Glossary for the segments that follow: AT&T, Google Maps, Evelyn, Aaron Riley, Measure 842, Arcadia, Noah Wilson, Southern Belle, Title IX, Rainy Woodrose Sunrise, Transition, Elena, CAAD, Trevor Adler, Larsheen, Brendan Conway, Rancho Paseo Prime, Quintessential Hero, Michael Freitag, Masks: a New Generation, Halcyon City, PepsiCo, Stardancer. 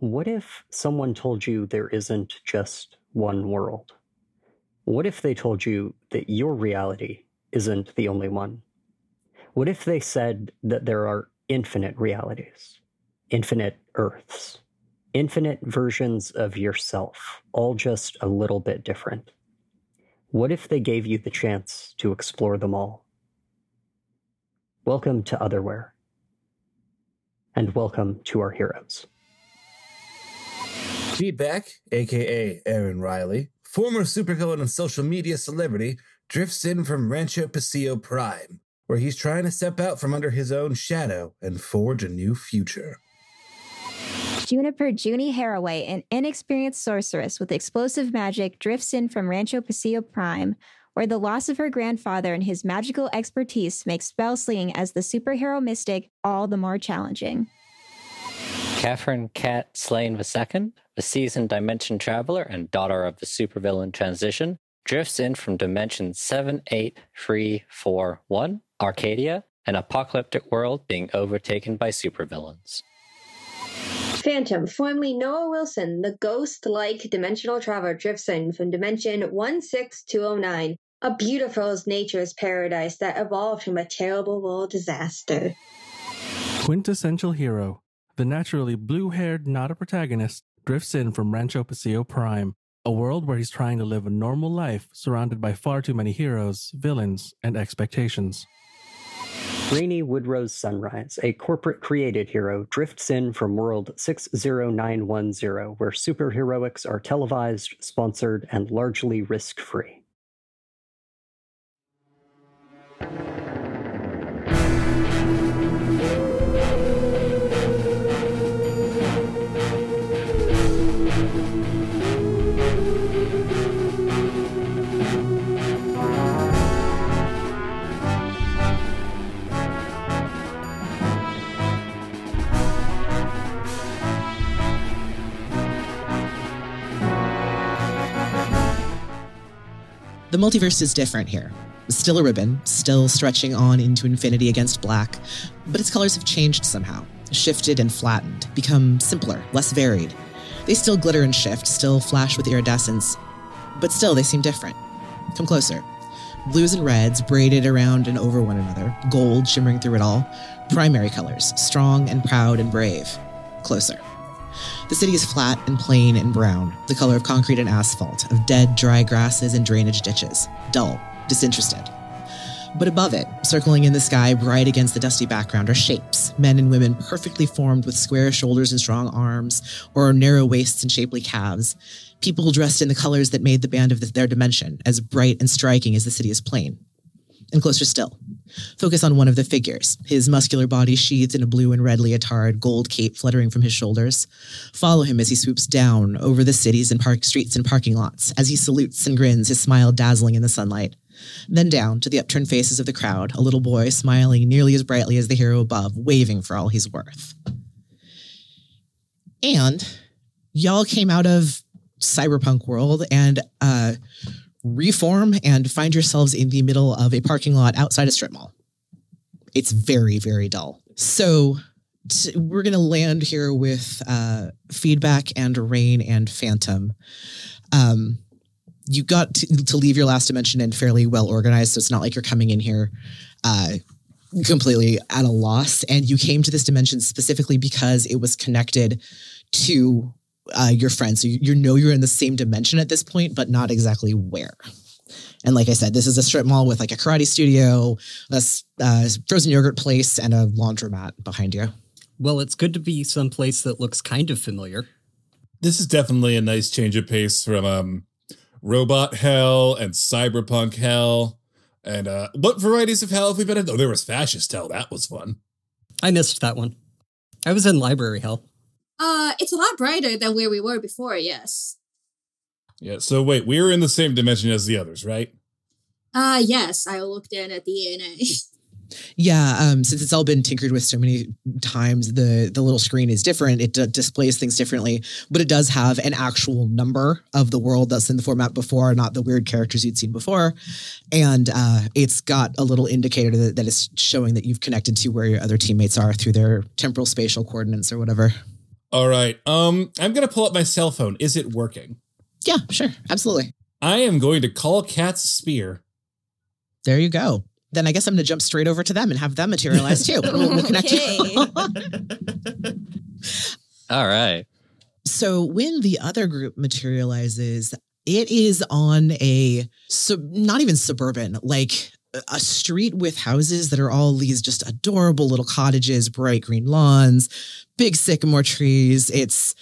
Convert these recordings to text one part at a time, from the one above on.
What if someone told you there isn't just one world? What if they told you that your reality isn't the only one? What if they said that there are infinite realities, infinite Earths, infinite versions of yourself, all just a little bit different? What if they gave you the chance to explore them all? Welcome to Otherwhere, and welcome to our heroes. Feedback, a.k.a. Aaron Riley, former supervillain and social media celebrity, drifts in from Rancho Paseo Prime, where he's trying to step out from under his own shadow and forge a new future. Juniper "Junie" Haraway, an inexperienced sorceress with explosive magic, drifts in from Rancho Paseo Prime, where the loss of her grandfather and his magical expertise makes spell slinging as the superhero mystic all the more challenging. Catherine "Cat" Slane II, a seasoned dimension traveler and daughter of the supervillain Transition, drifts in from Dimension 78341, Arcadia, an apocalyptic world being overtaken by supervillains. Phantom, formerly Noah Wilson, the ghost-like dimensional traveler, drifts in from Dimension 16209, a beautiful nature's paradise that evolved from a terrible world disaster. Quintessential Hero, the naturally blue-haired, not a protagonist, drifts in from Rancho Paseo Prime, a world where he's trying to live a normal life surrounded by far too many heroes, villains, and expectations. Rainy Woodrose Sunrise, a corporate-created hero, drifts in from World 60910, where superheroics are televised, sponsored, and largely risk-free. The multiverse is different here. Still a ribbon, still stretching on into infinity against black, but its colors have changed somehow, shifted and flattened, become simpler, less varied. They still glitter and shift, still flash with iridescence, but still they seem different. Come closer. Blues and reds braided around and over one another, gold shimmering through it all, primary colors, strong and proud and brave. Closer. The city is flat and plain and brown, the color of concrete and asphalt, of dead, dry grasses and drainage ditches. Dull, disinterested. But above it, circling in the sky bright against the dusty background, are shapes, men and women perfectly formed with square shoulders and strong arms, or narrow waists and shapely calves. People dressed in the colors that made the band of their dimension, as bright and striking as the city is plain. And closer still. Focus on one of the figures, his muscular body sheathed in a blue and red leotard, gold cape fluttering from his shoulders. Follow him as he swoops down over the cities and streets and parking lots, as he salutes and grins, his smile dazzling in the sunlight. Then down to the upturned faces of the crowd, a little boy smiling nearly as brightly as the hero above, waving for all he's worth. And y'all came out of cyberpunk world and reform and find yourselves in the middle of a parking lot outside a strip mall. It's very, very dull. So we're going to land here with Feedback and Rain and Phantom. You got to leave your last dimension and fairly well organized, so it's not like you're coming in here completely at a loss. And you came to this dimension specifically because it was connected to your friends. So you know you're in the same dimension at this point, but not exactly where. And like I said, this is a strip mall with like a karate studio, a frozen yogurt place, and a laundromat behind you. Well, it's good to be someplace that looks kind of familiar. This is definitely a nice change of pace from robot hell and cyberpunk hell. And what varieties of hell have we been in? Oh, there was fascist hell. That was fun. I missed that one. I was in library hell. It's a lot brighter than where we were before, yes. Yeah, so wait, we're in the same dimension as the others, right? Yes, I looked in at the ENA. Yeah, since it's all been tinkered with so many times, the little screen is different. It displays things differently, but it does have an actual number of the world that's in the format before, not the weird characters you'd seen before. And it's got a little indicator that is showing that you've connected to where your other teammates are through their temporal spatial coordinates or whatever. All right. I'm going to pull up my cell phone. Is it working? Yeah, sure. Absolutely. I am going to call Cat's Spear. There you go. Then I guess I'm going to jump straight over to them and have them materialize too. We'll connect you. All right. So when the other group materializes, it is on a not even suburban, like a street with houses that are all these just adorable little cottages, bright green lawns, big sycamore trees. It's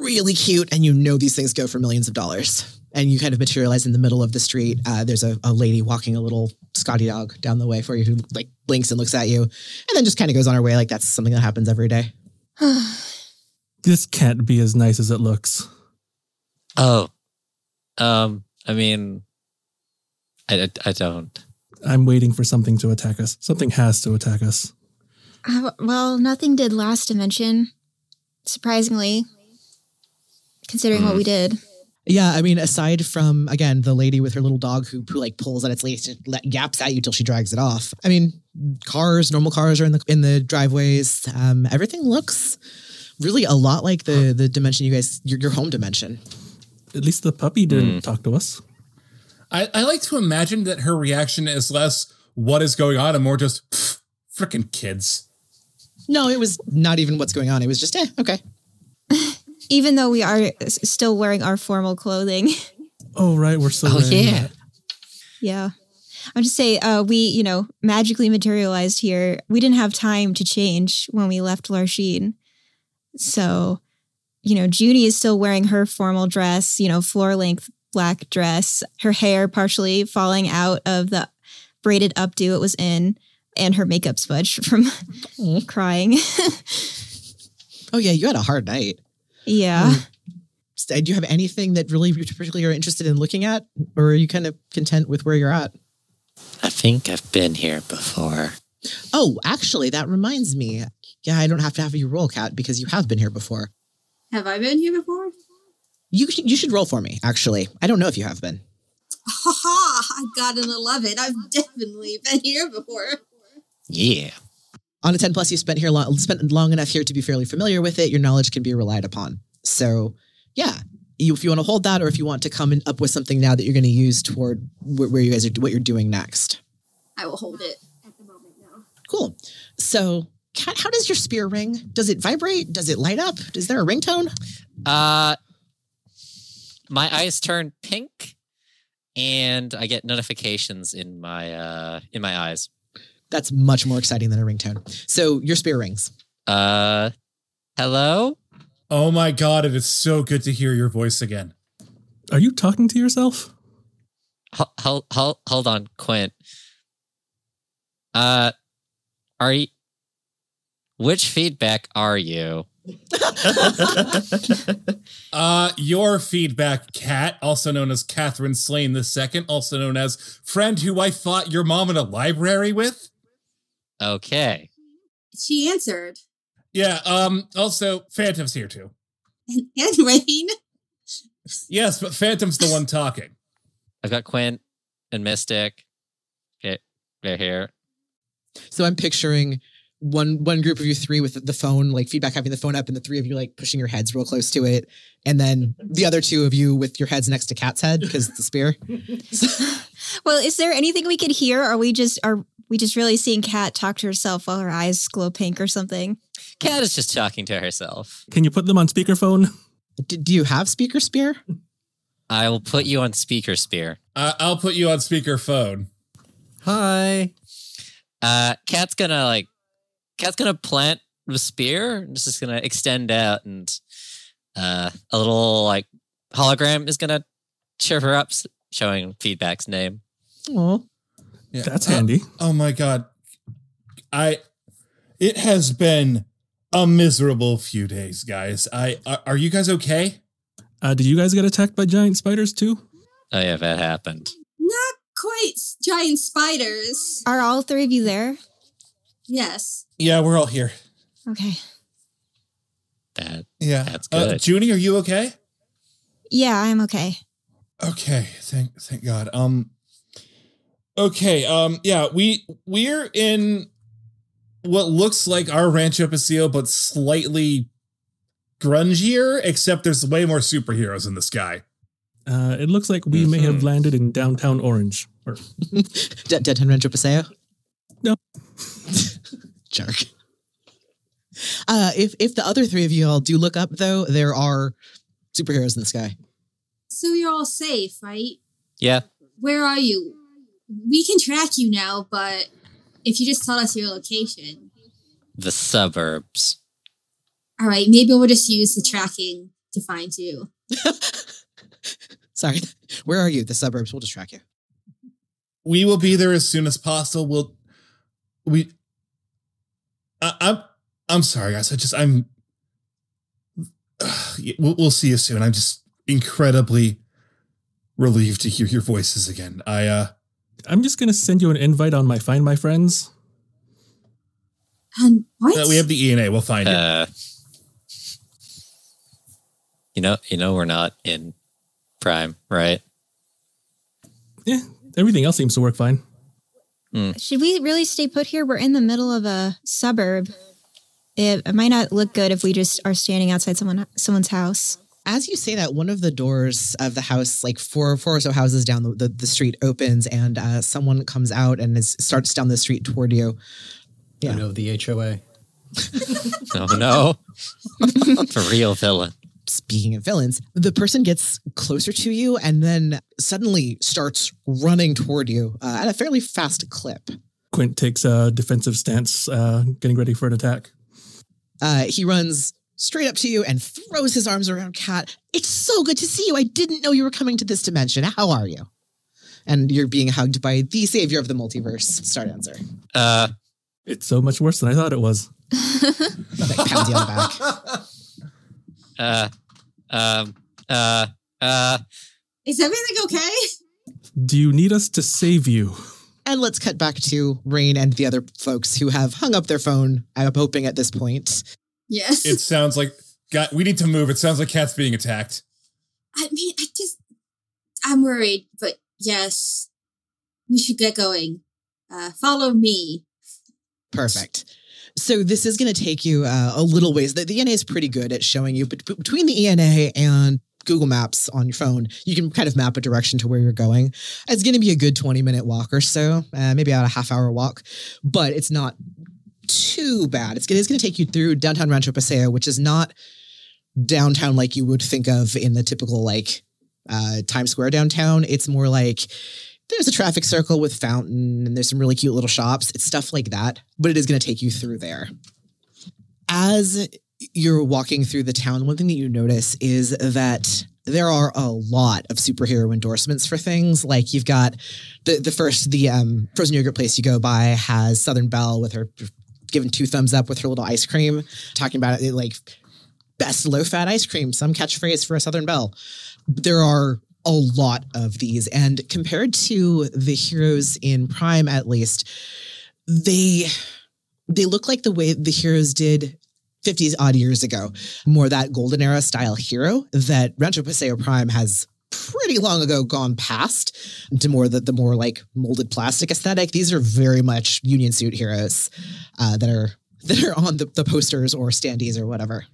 really cute. And you know, these things go for millions of dollars. And you kind of materialize in the middle of the street. There's a lady walking a little Scotty dog down the way for you who like blinks and looks at you and then just kind of goes on her way. Like that's something that happens every day. This can't be as nice as it looks. Oh, I mean, I don't. I'm waiting for something to attack us. Something has to attack us. Well, nothing did last dimension, surprisingly, considering what we did. Yeah, I mean, aside from, again, the lady with her little dog who like pulls at its leash and yaps at you till she drags it off. I mean, normal cars are in the driveways. Everything looks really a lot like the dimension you guys, your home dimension. At least the puppy didn't talk to us. I like to imagine that her reaction is less what is going on and more just frickin' kids. No, it was not even what's going on. It was just, okay. Even though we are still wearing our formal clothing. Oh, right. We're still wearing that. Yeah. I'm just saying, we, magically materialized here. We didn't have time to change when we left Larsheen. So, Judy is still wearing her formal dress, floor-length black dress, her hair partially falling out of the braided updo it was in, and her makeup smudged from crying. Oh, yeah. You had a hard night. Yeah. Do you have anything that really you particularly are interested in looking at? Or are you kind of content with where you're at? I think I've been here before. Oh, actually, that reminds me. Yeah, I don't have to have you roll, Cat, because you have been here before. Have I been here before? You should roll for me, actually. I don't know if you have been. Ha! I got an 11. I've definitely been here before. Yeah. On a 10 plus, you spent long enough here to be fairly familiar with it. Your knowledge can be relied upon. So, yeah, if you want to hold that or if you want to come up with something now that you're going to use toward where you guys are, what you're doing next. I will hold it at the moment now. Cool. So, Kat, how does your spear ring? Does it vibrate? Does it light up? Is there a ringtone? My eyes turn pink and I get notifications in my eyes. That's much more exciting than a ringtone. So your spear rings. Hello? Oh my God, it is so good to hear your voice again. Are you talking to yourself? Hold on, Quint. Are you... Which feedback are you? Your feedback, Cat, also known as Catherine Slane II, also known as friend who I fought your mom in a library with. Okay. She answered. Yeah, also, Phantom's here, too. And Rain. Yes, but Phantom's the one talking. I've got Quint and Mystic. Okay, they're here. So I'm picturing one group of you three with the phone, like feedback having the phone up, and the three of you like pushing your heads real close to it. And then the other two of you with your heads next to Cat's head because it's the spear. Well, is there anything we could hear? Or are we just really seeing Cat talk to herself while her eyes glow pink or something? Cat is just talking to herself. Can you put them on speakerphone? Do you have speaker spear? I will put you on speaker spear. I'll put you on speakerphone. Hi. Cat's gonna plant the spear and it's just gonna extend out and a little like hologram is gonna cheer her up, showing feedback's name. Oh, yeah. That's handy. Oh my God. It has been a miserable few days, guys. Are you guys okay? Did you guys get attacked by giant spiders too? Oh yeah, that happened. Not quite giant spiders. Are all three of you there? Yes. Yeah, we're all here. Okay. That's good. Junie, are you okay? Yeah, I'm okay. Okay, thank God. Okay, yeah, we're in what looks like our Rancho Paseo, but slightly grungier, except there's way more superheroes in the sky. It looks like we may have landed in downtown Orange. Or downtown Rancho Paseo? No. Jerk. If the other three of you all do look up, though, there are superheroes in the sky. So you're all safe, right? Yeah. Where are you? We can track you now, but if you just tell us your location. The suburbs. All right, maybe we'll just use the tracking to find you. Sorry. Where are you? The suburbs. We'll just track you. We will be there as soon as possible. I'm sorry, guys. We'll see you soon. I'm just incredibly relieved to hear your voices again. I'm just going to send you an invite on my Find My Friends. What? We have the ENA. We'll find it. You know, we're not in Prime, right? Yeah. Everything else seems to work fine. Mm. Should we really stay put here? We're in the middle of a suburb. It might not look good if we just are standing outside someone's house. As you say that, one of the doors of the house, like four or so houses down the street, opens and someone comes out and starts down the street toward you. Yeah. I know the HOA. Oh, no. It's a real villain. Speaking of villains, the person gets closer to you and then suddenly starts running toward you at a fairly fast clip. Quint takes a defensive stance, getting ready for an attack. He runs straight up to you and throws his arms around Kat. It's so good to see you. I didn't know you were coming to this dimension. How are you? And you're being hugged by the savior of the multiverse, Stardancer. It's so much worse than I thought it was. Like, pound you on the back. Is everything okay? Do you need us to save you? And let's cut back to Rain and the other folks who have hung up their phone, I'm hoping, at this point. Yes. It sounds like, God, we need to move. It sounds like Kat's being attacked. I mean, I'm worried, but yes, we should get going. Follow me. Perfect. So this is going to take you a little ways. The ENA is pretty good at showing you, but between the ENA and Google Maps on your phone, you can kind of map a direction to where you're going. It's going to be a good 20-minute walk or so, maybe about a half-hour walk, but it's not too bad. It's going to take you through downtown Rancho Paseo, which is not downtown like you would think of in the typical, like, Times Square downtown. It's more like there's a traffic circle with fountain and there's some really cute little shops. It's stuff like that, but it is going to take you through there. As you're walking through the town, one thing that you notice is that there are a lot of superhero endorsements for things. Like, you've got the frozen yogurt place you go by has Southern Belle with her giving 2 thumbs up with her little ice cream, talking about it like best low-fat ice cream, some catchphrase for a Southern Belle. There are a lot of these, and compared to the heroes in Prime, at least, they look like the way the heroes did 50s odd years ago, more that golden era style hero that Rancho Paseo Prime has pretty long ago gone past to more the more like molded plastic aesthetic. These are very much union suit heroes that are on the posters or standees or whatever.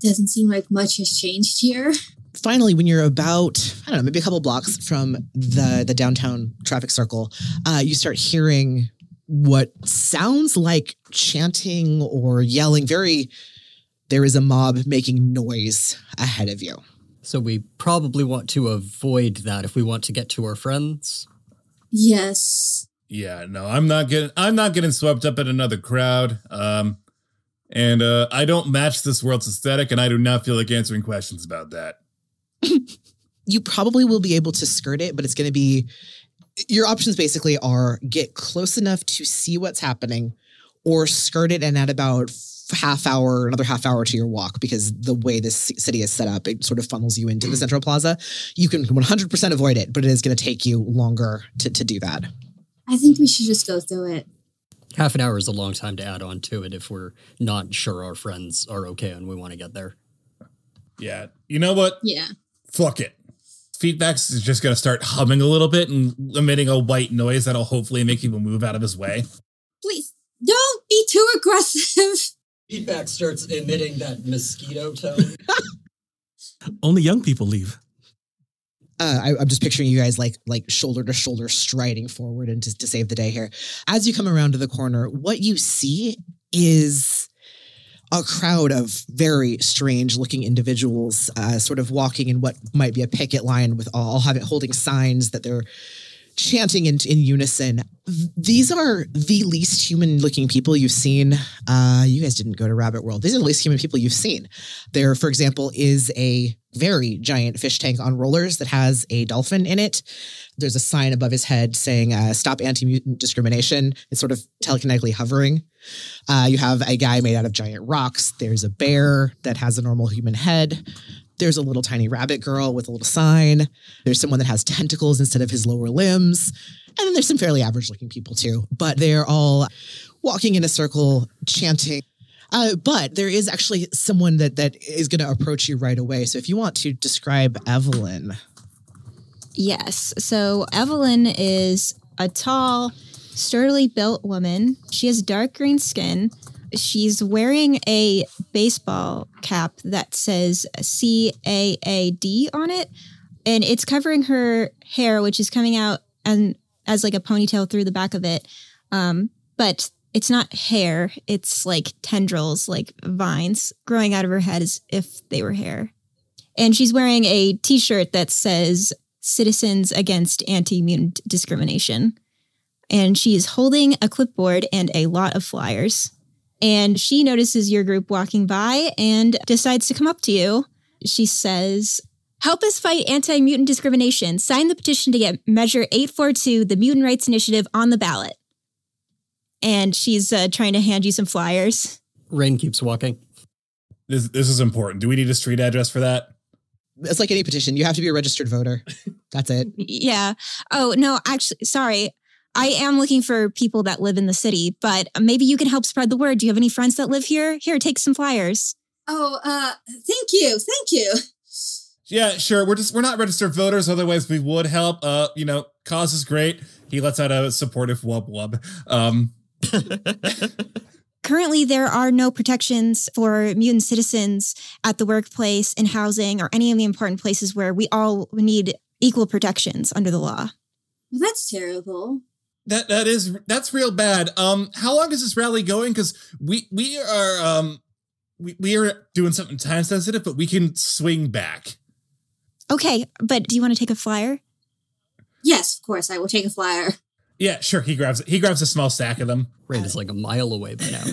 Doesn't seem like much has changed here. Finally, when you're about, I don't know, maybe a couple blocks from the downtown traffic circle, you start hearing what sounds like chanting or yelling. There is a mob making noise ahead of you. So we probably want to avoid that if we want to get to our friends. Yes. Yeah, no, I'm not getting swept up in another crowd. And I don't match this world's aesthetic, and I do not feel like answering questions about that. You probably will be able to skirt it, but it's going to be, your options basically are get close enough to see what's happening or skirt it and add about another half hour to your walk, because the way this city is set up, it sort of funnels you into the central plaza. You can 100% avoid it, but it is going to take you longer to do that. I think we should just go through it. Half an hour is a long time to add on to it if we're not sure our friends are okay and we want to get there. Yeah. You know what? Yeah. Fuck it. Feedbacks is just going to start humming a little bit and emitting a white noise that'll hopefully make people move out of his way. Please, don't be too aggressive. Feedback starts emitting that mosquito tone. Only young people leave. I'm just picturing you guys like shoulder to shoulder striding forward and just to save the day here. As you come around to the corner, what you see is a crowd of very strange looking individuals sort of walking in what might be a picket line with all holding signs that they're chanting in unison. These are the least human looking people you've seen. You guys didn't go to Rabbit World. These are the least human people you've seen. There, for example, is a very giant fish tank on rollers that has a dolphin in it. There's a sign above his head saying, stop anti-mutant discrimination. It's sort of telekinetically hovering. You have a guy made out of giant rocks. There's a bear that has a normal human head. There's a little tiny rabbit girl with a little sign. There's someone that has tentacles instead of his lower limbs. And then there's some fairly average looking people too, but they're all walking in a circle chanting. But there is actually someone that is going to approach you right away. So if you want to describe Evelyn. Yes. So Evelyn is a tall, sturdily built woman. She has dark green skin. She's wearing a baseball cap that says CAAD on it, and it's covering her hair, which is coming out and as like a ponytail through the back of it. But it's not hair. It's like tendrils, like vines growing out of her head as if they were hair. And she's wearing a T-shirt that says Citizens Against Anti-Mutant Discrimination. And she's holding a clipboard and a lot of flyers. And she notices your group walking by and decides to come up to you. She says, help us fight anti-mutant discrimination. Sign the petition to get Measure 842, the Mutant Rights Initiative, on the ballot. And she's trying to hand you some flyers. Rain keeps walking. This is important. Do we need a street address for that? It's like any petition. You have to be a registered voter. That's it. Yeah. Oh, no, actually, sorry. I am looking for people that live in the city, but maybe you can help spread the word. Do you have any friends that live here? Here, take some flyers. Oh, thank you. Yeah, sure. We're not registered voters. Otherwise, we would help. Cause is great. He lets out a supportive wub wub. Currently, there are no protections for mutant citizens at the workplace, in housing, or any of the important places where we all need equal protections under the law. Well, that's terrible. That's real bad. How long is this rally going? Because we are doing something time sensitive, but we can swing back. Okay, but do you want to take a flyer? Yes, of course, I will take a flyer. Yeah, sure. He grabs a small sack of them. Rain is like a mile away by now.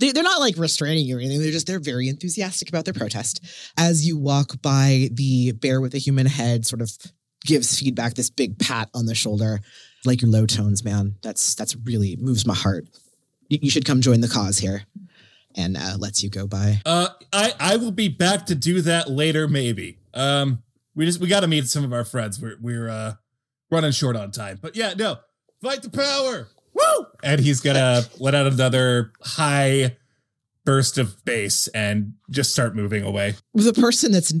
They're not like restraining you or anything. They're very enthusiastic about their protest. As you walk by, the bear with a human head sort of gives feedback, this big pat on the shoulder. Like your low tones, man. That's really moves my heart. You should come join the cause here, and lets you go by. I will be back to do that later, maybe. We got to meet some of our friends. We're running short on time, but yeah, no, fight the power, woo! And he's gonna let out another high burst of bass and just start moving away. The person that's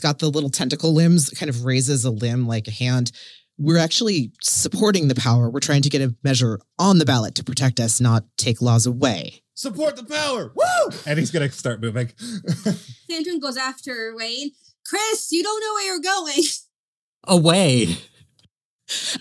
got the little tentacle limbs kind of raises a limb like a hand. We're actually supporting the power. We're trying to get a measure on the ballot to protect us, not take laws away. Support the power. Woo! And he's going to start moving. Sandrine goes after Wayne. Chris, you don't know where you're going. Away.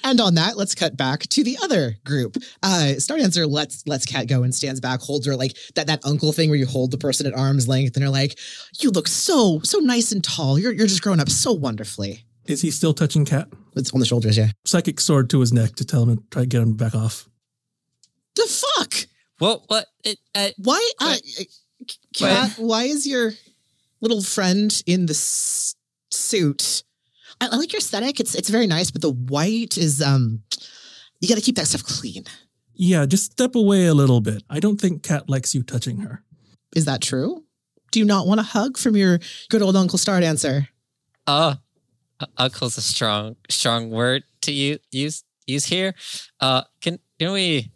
And on that, let's cut back to the other group. Stardancer lets Kat go and stands back, holds her like that uncle thing where you hold the person at arm's length and they're like, you look so nice and tall. You're just growing up so wonderfully. Is he still touching Cat? It's on the shoulders, yeah. Psychic sword to his neck to tell him to try to get him back off. The fuck? What? Cat, why is your little friend in the suit? I like your aesthetic. It's very nice, but the white is, you got to keep that stuff clean. Yeah, just step away a little bit. I don't think Cat likes you touching her. Is that true? Do you not want a hug from your good old Uncle Stardancer? Uncle's a strong word to use here. Can we?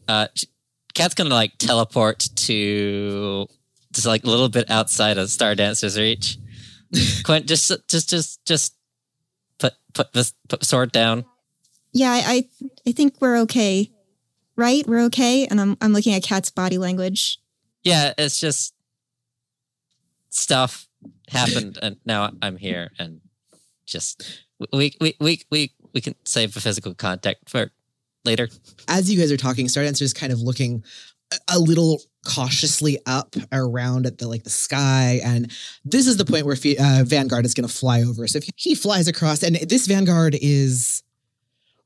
Cat's gonna like teleport to just like a little bit outside of Stardancer's reach. Quint, just put the sword down. Yeah, I think we're okay, right? We're okay, and I'm looking at Cat's body language. Yeah, it's just stuff happened, and now I'm here, and just we can save the physical contact for later. As you guys are talking, Stardancer is kind of looking a little cautiously up around at the sky, and this is the point where Vanguard is going to fly over. So if he flies across, and this Vanguard is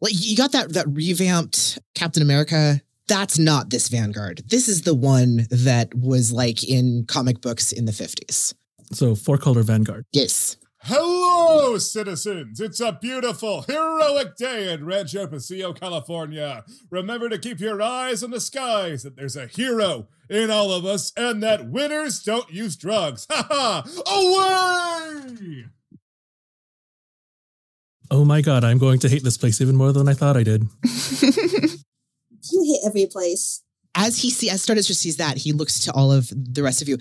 you got that revamped Captain America. That's not this Vanguard. This is the one that was in comic books in the 50s. So four-color Vanguard. Yes. Hello, citizens! It's a beautiful, heroic day in Rancho Paseo, California. Remember to keep your eyes on the skies, that there's a hero in all of us, and that winners don't use drugs. Ha ha! Away! Oh my god, I'm going to hate this place even more than I thought I did. You hate every place. As Stardancer sees that, he looks to all of the rest of you.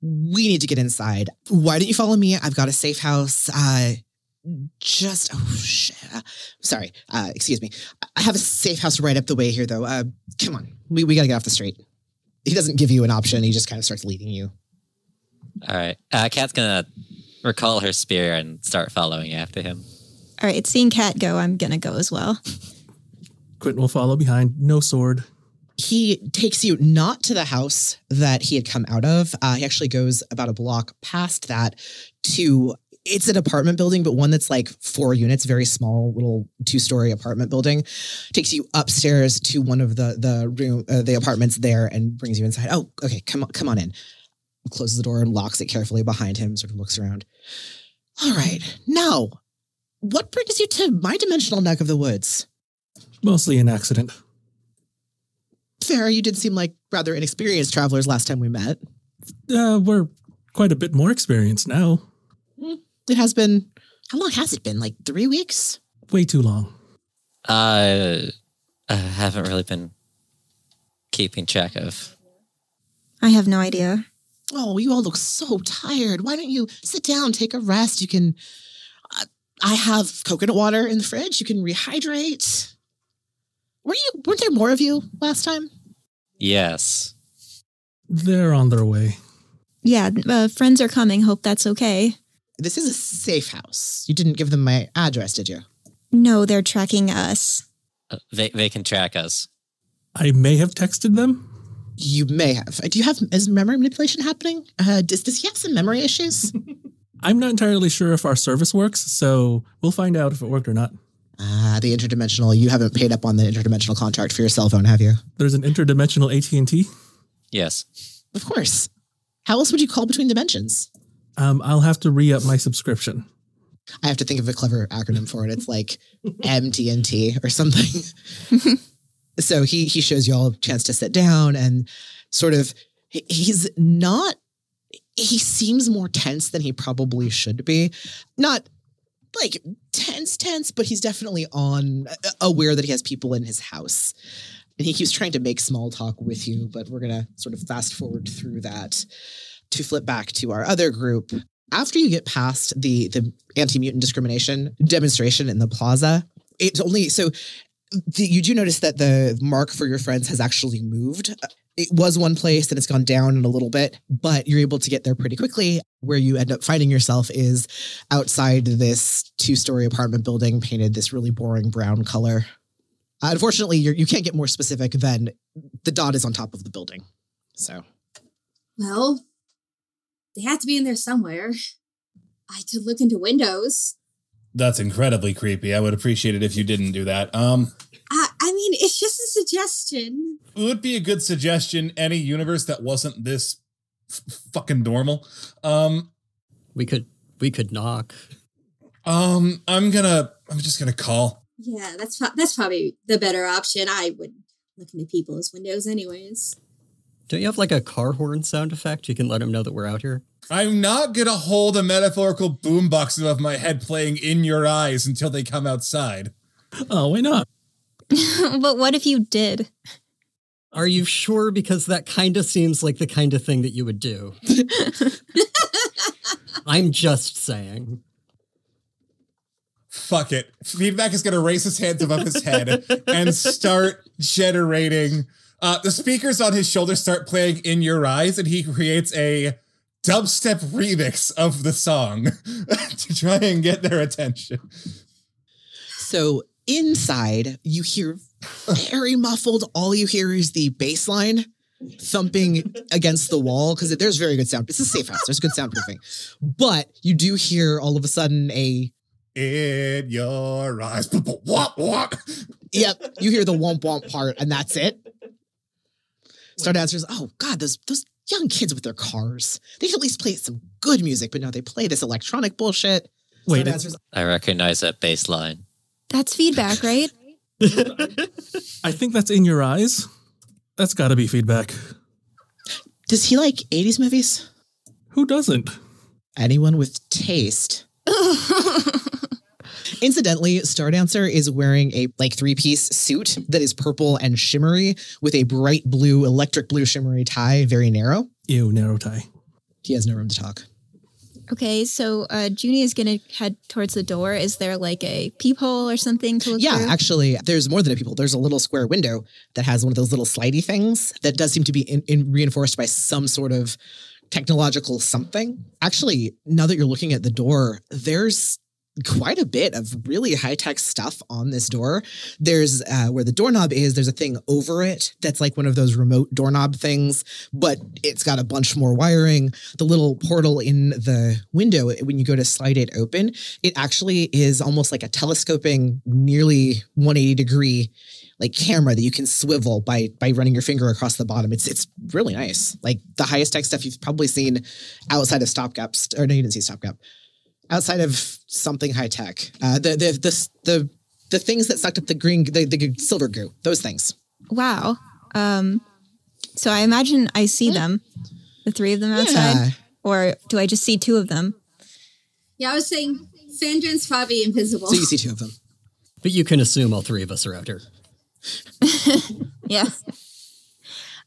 We need to get inside. Why don't you follow me? I've got a safe house. Sorry. Excuse me. I have a safe house right up the way here, though. Come on. We got to get off the street. He doesn't give you an option. He just kind of starts leading you. All right. Kat's going to recall her spear and start following after him. All right. Seeing Kat go, I'm going to go as well. Quentin will follow behind. No sword. He takes you not to the house that he had come out of. He actually goes about a block past that to, it's an apartment building, but one that's 4 units, very small, little 2-story apartment building. Takes you upstairs to one of the apartments there and brings you inside. Oh, okay, come on in. Closes the door and locks it carefully behind him, sort of looks around. All right, now, what brings you to my dimensional neck of the woods? Mostly an accident. Fair, you did seem like rather inexperienced travelers last time we met. We're quite a bit more experienced now. It has been... How long has it been? 3 weeks? Way too long. I haven't really been keeping track of. I have no idea. Oh, you all look so tired. Why don't you sit down, take a rest? You can... I have coconut water in the fridge. You can rehydrate... Weren't there more of you last time? Yes. They're on their way. Yeah, friends are coming. Hope that's okay. This is a safe house. You didn't give them my address, did you? No, they're tracking us. They can track us. I may have texted them. You may have. Do you have memory manipulation happening? Does he have some memory issues? I'm not entirely sure if our service works, so we'll find out if it worked or not. The interdimensional. You haven't paid up on the interdimensional contract for your cell phone, have you? There's an interdimensional AT&T? Yes. Of course. How else would you call between dimensions? I'll have to re-up my subscription. I have to think of a clever acronym for it. It's MTNT or something. So he shows you all a chance to sit down and sort of, he seems more tense than he probably should be. Not... tense, but he's definitely aware that he has people in his house. And he keeps trying to make small talk with you, but we're going to sort of fast forward through that to flip back to our other group. After you get past the anti-mutant discrimination demonstration in the plaza, you do notice that the mark for your friends has actually moved. It was one place and it's gone down in a little bit, but you're able to get there pretty quickly. Where you end up finding yourself is outside this 2-story apartment building painted this really boring brown color. Unfortunately, you can't get more specific than the dot is on top of the building. So. Well, they have to be in there somewhere. I could look into windows. That's incredibly creepy. I would appreciate it if you didn't do that. It's just a suggestion. It would be a good suggestion. Any universe that wasn't this fucking normal. We could knock. I'm just gonna call. Yeah, that's probably the better option. I would look into people's windows anyways. Don't you have a car horn sound effect? You can let them know that we're out here. I'm not gonna hold a metaphorical boombox above my head playing In Your Eyes until they come outside. Oh, why not? But what if you did? Are you sure? Because that kind of seems like the kind of thing that you would do. I'm just saying. Fuck it. Feedback is going to raise his hands above his head and start generating. The speakers on his shoulder start playing In Your Eyes, and he creates a dubstep remix of the song to try and get their attention. So inside, you hear very muffled. All you hear is the bass line thumping against the wall, because there's very good sound. It's a safe house. There's good soundproofing. But you do hear all of a sudden a... In your eyes. Womp, womp. Yep. You hear the womp, womp part, and that's it. Stardancer's, oh, God, those young kids with their cars. They should at least play some good music, but no, they play this electronic bullshit. Wait, I recognize that bass line. That's feedback, right? I think that's In Your Eyes. That's got to be feedback. Does he like 80s movies? Who doesn't? Anyone with taste. Incidentally, Stardancer is wearing a three-piece suit that is purple and shimmery with a bright blue, electric blue shimmery tie, very narrow. Ew, narrow tie. He has no room to talk. Okay, so Junie is going to head towards the door. Is there like a peephole or something to look through? Yeah, actually, there's more than a peephole. There's a little square window that has one of those little slidey things that does seem to be reinforced by some sort of technological something. Actually, now that you're looking at the door, there's quite a bit of really high-tech stuff on this door. There's where the doorknob is, there's a thing over it that's like one of those remote doorknob things, but it's got a bunch more wiring. The little portal in the window, when you go to slide it open, it actually is almost like a telescoping, nearly 180-degree like camera that you can swivel by running your finger across the bottom. It's really nice. Like the highest tech stuff you've probably seen outside of Stopgap, or no, you didn't see Stopgap. Outside of something high tech, the things that sucked up the green, the silver goo, those things. Wow. So I imagine I see them, the three of them outside, or do I just see two of them? Yeah, I was saying Sandrin's probably invisible. So you see two of them, but you can assume all three of us are out here. Yes.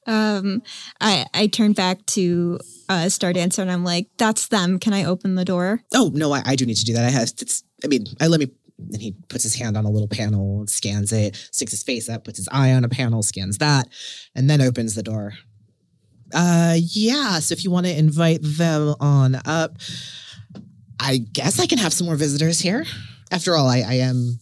I turn back to Stardancer and I'm like, that's them. Can I open the door? Oh, no, I do need to do that. And he puts his hand on a little panel, scans it, sticks his face up, puts his eye on a panel, scans that, and then opens the door. So if you want to invite them on up, I guess I can have some more visitors here. After all, I am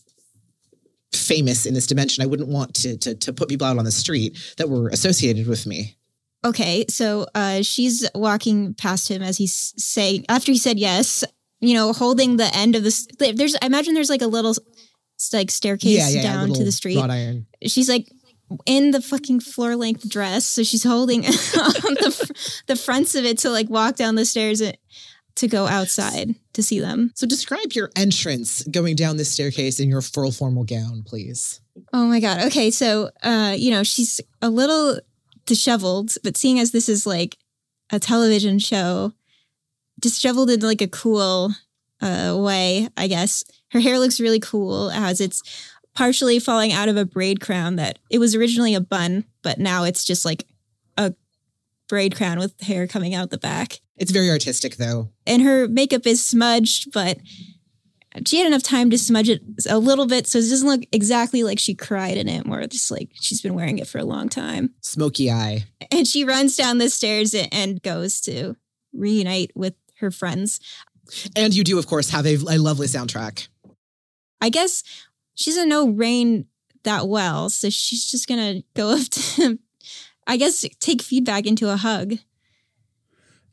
famous in this dimension. I wouldn't want to put people out on the street that were associated with me. Okay, so she's walking past him as he's saying, after he said yes, you know, holding the end of this. I imagine there's like a little staircase down to the street. Wrought iron. She's like in the fucking floor length dress, so she's holding on the fronts of it to like walk down the stairs to go outside to see them. So describe your entrance going down this staircase in your full formal gown, please. Oh my God. Okay, so she's a little disheveled, but seeing as this is like a television show, disheveled in like a cool way, I guess. Her hair looks really cool as it's partially falling out of a braid crown that it was originally a bun, but now it's just like a braid crown with hair coming out the back. It's very artistic though. And her makeup is smudged, but she had enough time to smudge it a little bit, so it doesn't look exactly like she cried in it, more just like she's been wearing it for a long time. Smoky eye. And she runs down the stairs and goes to reunite with her friends. And you do, of course, have a lovely soundtrack. I guess she doesn't know Rain that well, so she's just going to go up to him, I guess, take feedback into a hug.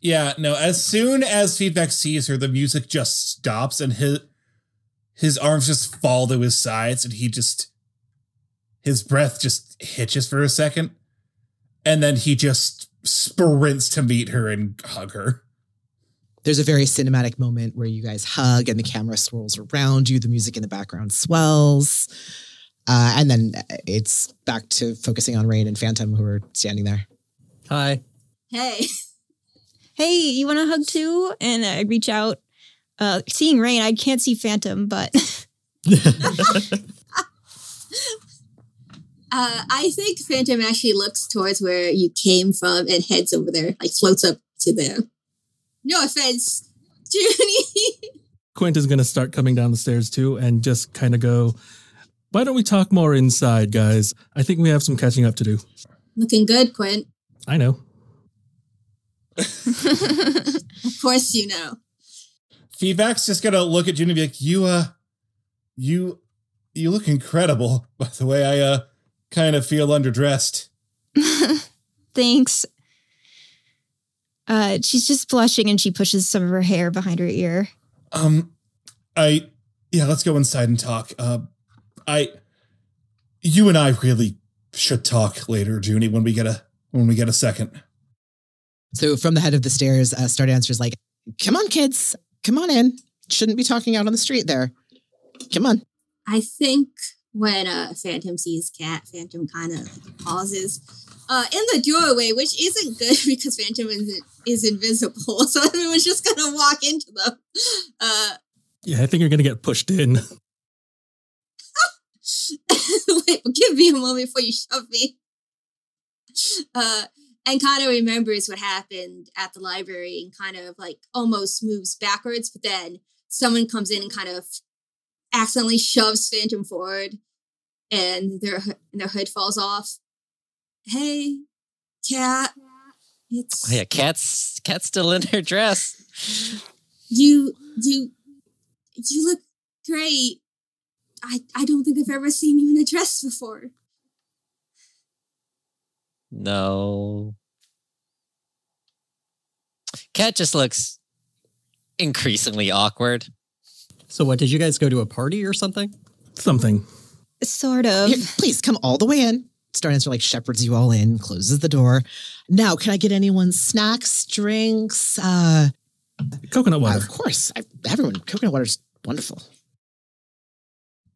Yeah, no, as soon as feedback sees her, the music just stops and his arms just fall to his sides and his breath just hitches for a second. And then he just sprints to meet her and hug her. There's a very cinematic moment where you guys hug and the camera swirls around you. The music in the background swells. And then it's back to focusing on Rain and Phantom, who are standing there. Hi. Hey, you want to hug too? And I reach out. Seeing Rain, I can't see Phantom, but I think Phantom actually looks towards where you came from and heads over there, like floats up to there. No offense, Junie. Quint is going to start coming down the stairs too and just kind of go, why don't we talk more inside, guys? I think we have some catching up to do. Looking good, Quint. I know. Of course you know. Feedback's just gonna look at June and be like, you look incredible, by the way. I kind of feel underdressed. Thanks. She's just blushing and she pushes some of her hair behind her ear. Let's go inside and talk. You and I really should talk later, Junie, when we get a second. So from the head of the stairs, Stardancer's like, come on, kids, come on in. Shouldn't be talking out on the street there. Come on. I think when Phantom sees Cat, Phantom kind of pauses in the doorway, which isn't good because Phantom is invisible. So everyone's just going to walk into them. Yeah, I think you're going to get pushed in. Wait, give me a moment before you shove me. And kind of remembers what happened at the library and kind of like almost moves backwards. But then someone comes in and kind of accidentally shoves Phantom forward and their hood falls off. Hey, Cat. It's... Oh, yeah, Cat's still in her dress. You look great. I don't think I've ever seen you in a dress before. No. Cat just looks increasingly awkward. So what, did you guys go to a party or something? Something. Sort of. Here, please come all the way in. Stardancer like shepherds you all in, closes the door. Now, can I get anyone snacks, drinks? Coconut water. Of course. Coconut water's wonderful.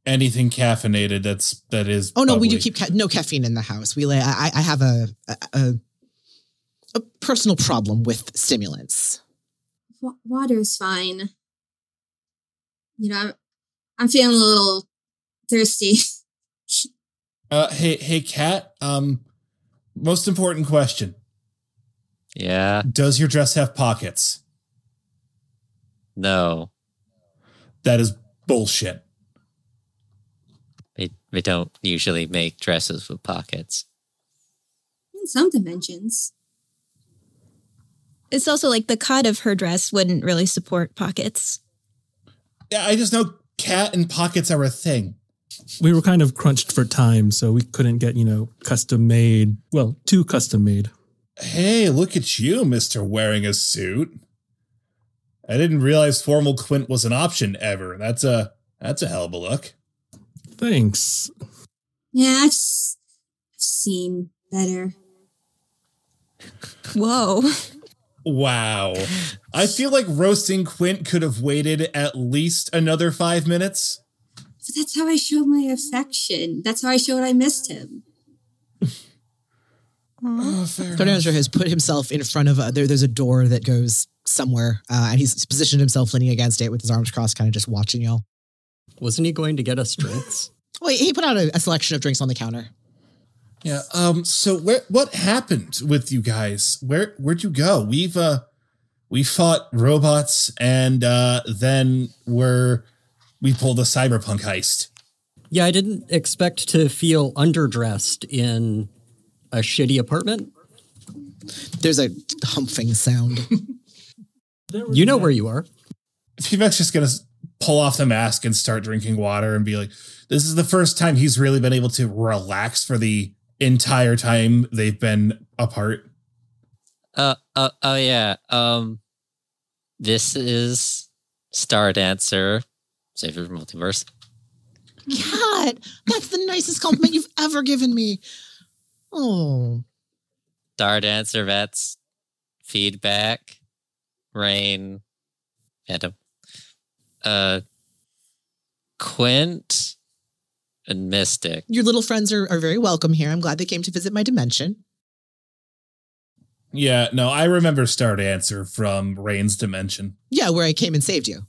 Anything caffeinated that is. Oh no, bubbly. We do keep no caffeine in the house. I have a personal problem with stimulants. Water's fine. You know, I'm feeling a little thirsty. Hey, Kat. Most important question. Yeah. Does your dress have pockets? No. That is bullshit. They don't usually make dresses with pockets. In some dimensions. It's also like the cut of her dress wouldn't really support pockets. Yeah, I just know Cat and pockets are a thing. We were kind of crunched for time, so we couldn't get, too custom made. Hey, look at you, Mr. Wearing a Suit. I didn't realize formal Quint was an option ever. That's a hell of a look. Thanks. Yeah, I've seen better. Whoa. Wow. I feel like roasting Quint could have waited at least another 5 minutes. But that's how I showed my affection. That's how I showed I missed him. Stardancer has put himself in front of there's a door that goes somewhere, and he's positioned himself leaning against it with his arms crossed, kind of just watching y'all. Wasn't he going to get us drinks? Wait, he put out a selection of drinks on the counter. Yeah. So what happened with you guys? Where'd you go? We fought robots and then we pulled a cyberpunk heist. Yeah, I didn't expect to feel underdressed in a shitty apartment. There's a humping sound. You know where you are. Feedback's just gonna pull off the mask and start drinking water and be like, this is the first time he's really been able to relax for the entire time they've been apart. Yeah. This is Stardancer, Savior of Multiverse. God, that's the nicest compliment you've ever given me. Oh. Stardancer, Vets, Feedback, Rain, Phantom. Quint and Mystic. Your little friends are very welcome here. I'm glad they came to visit my dimension. Yeah, no, I remember Stardancer from Rain's dimension. Yeah, where I came and saved you.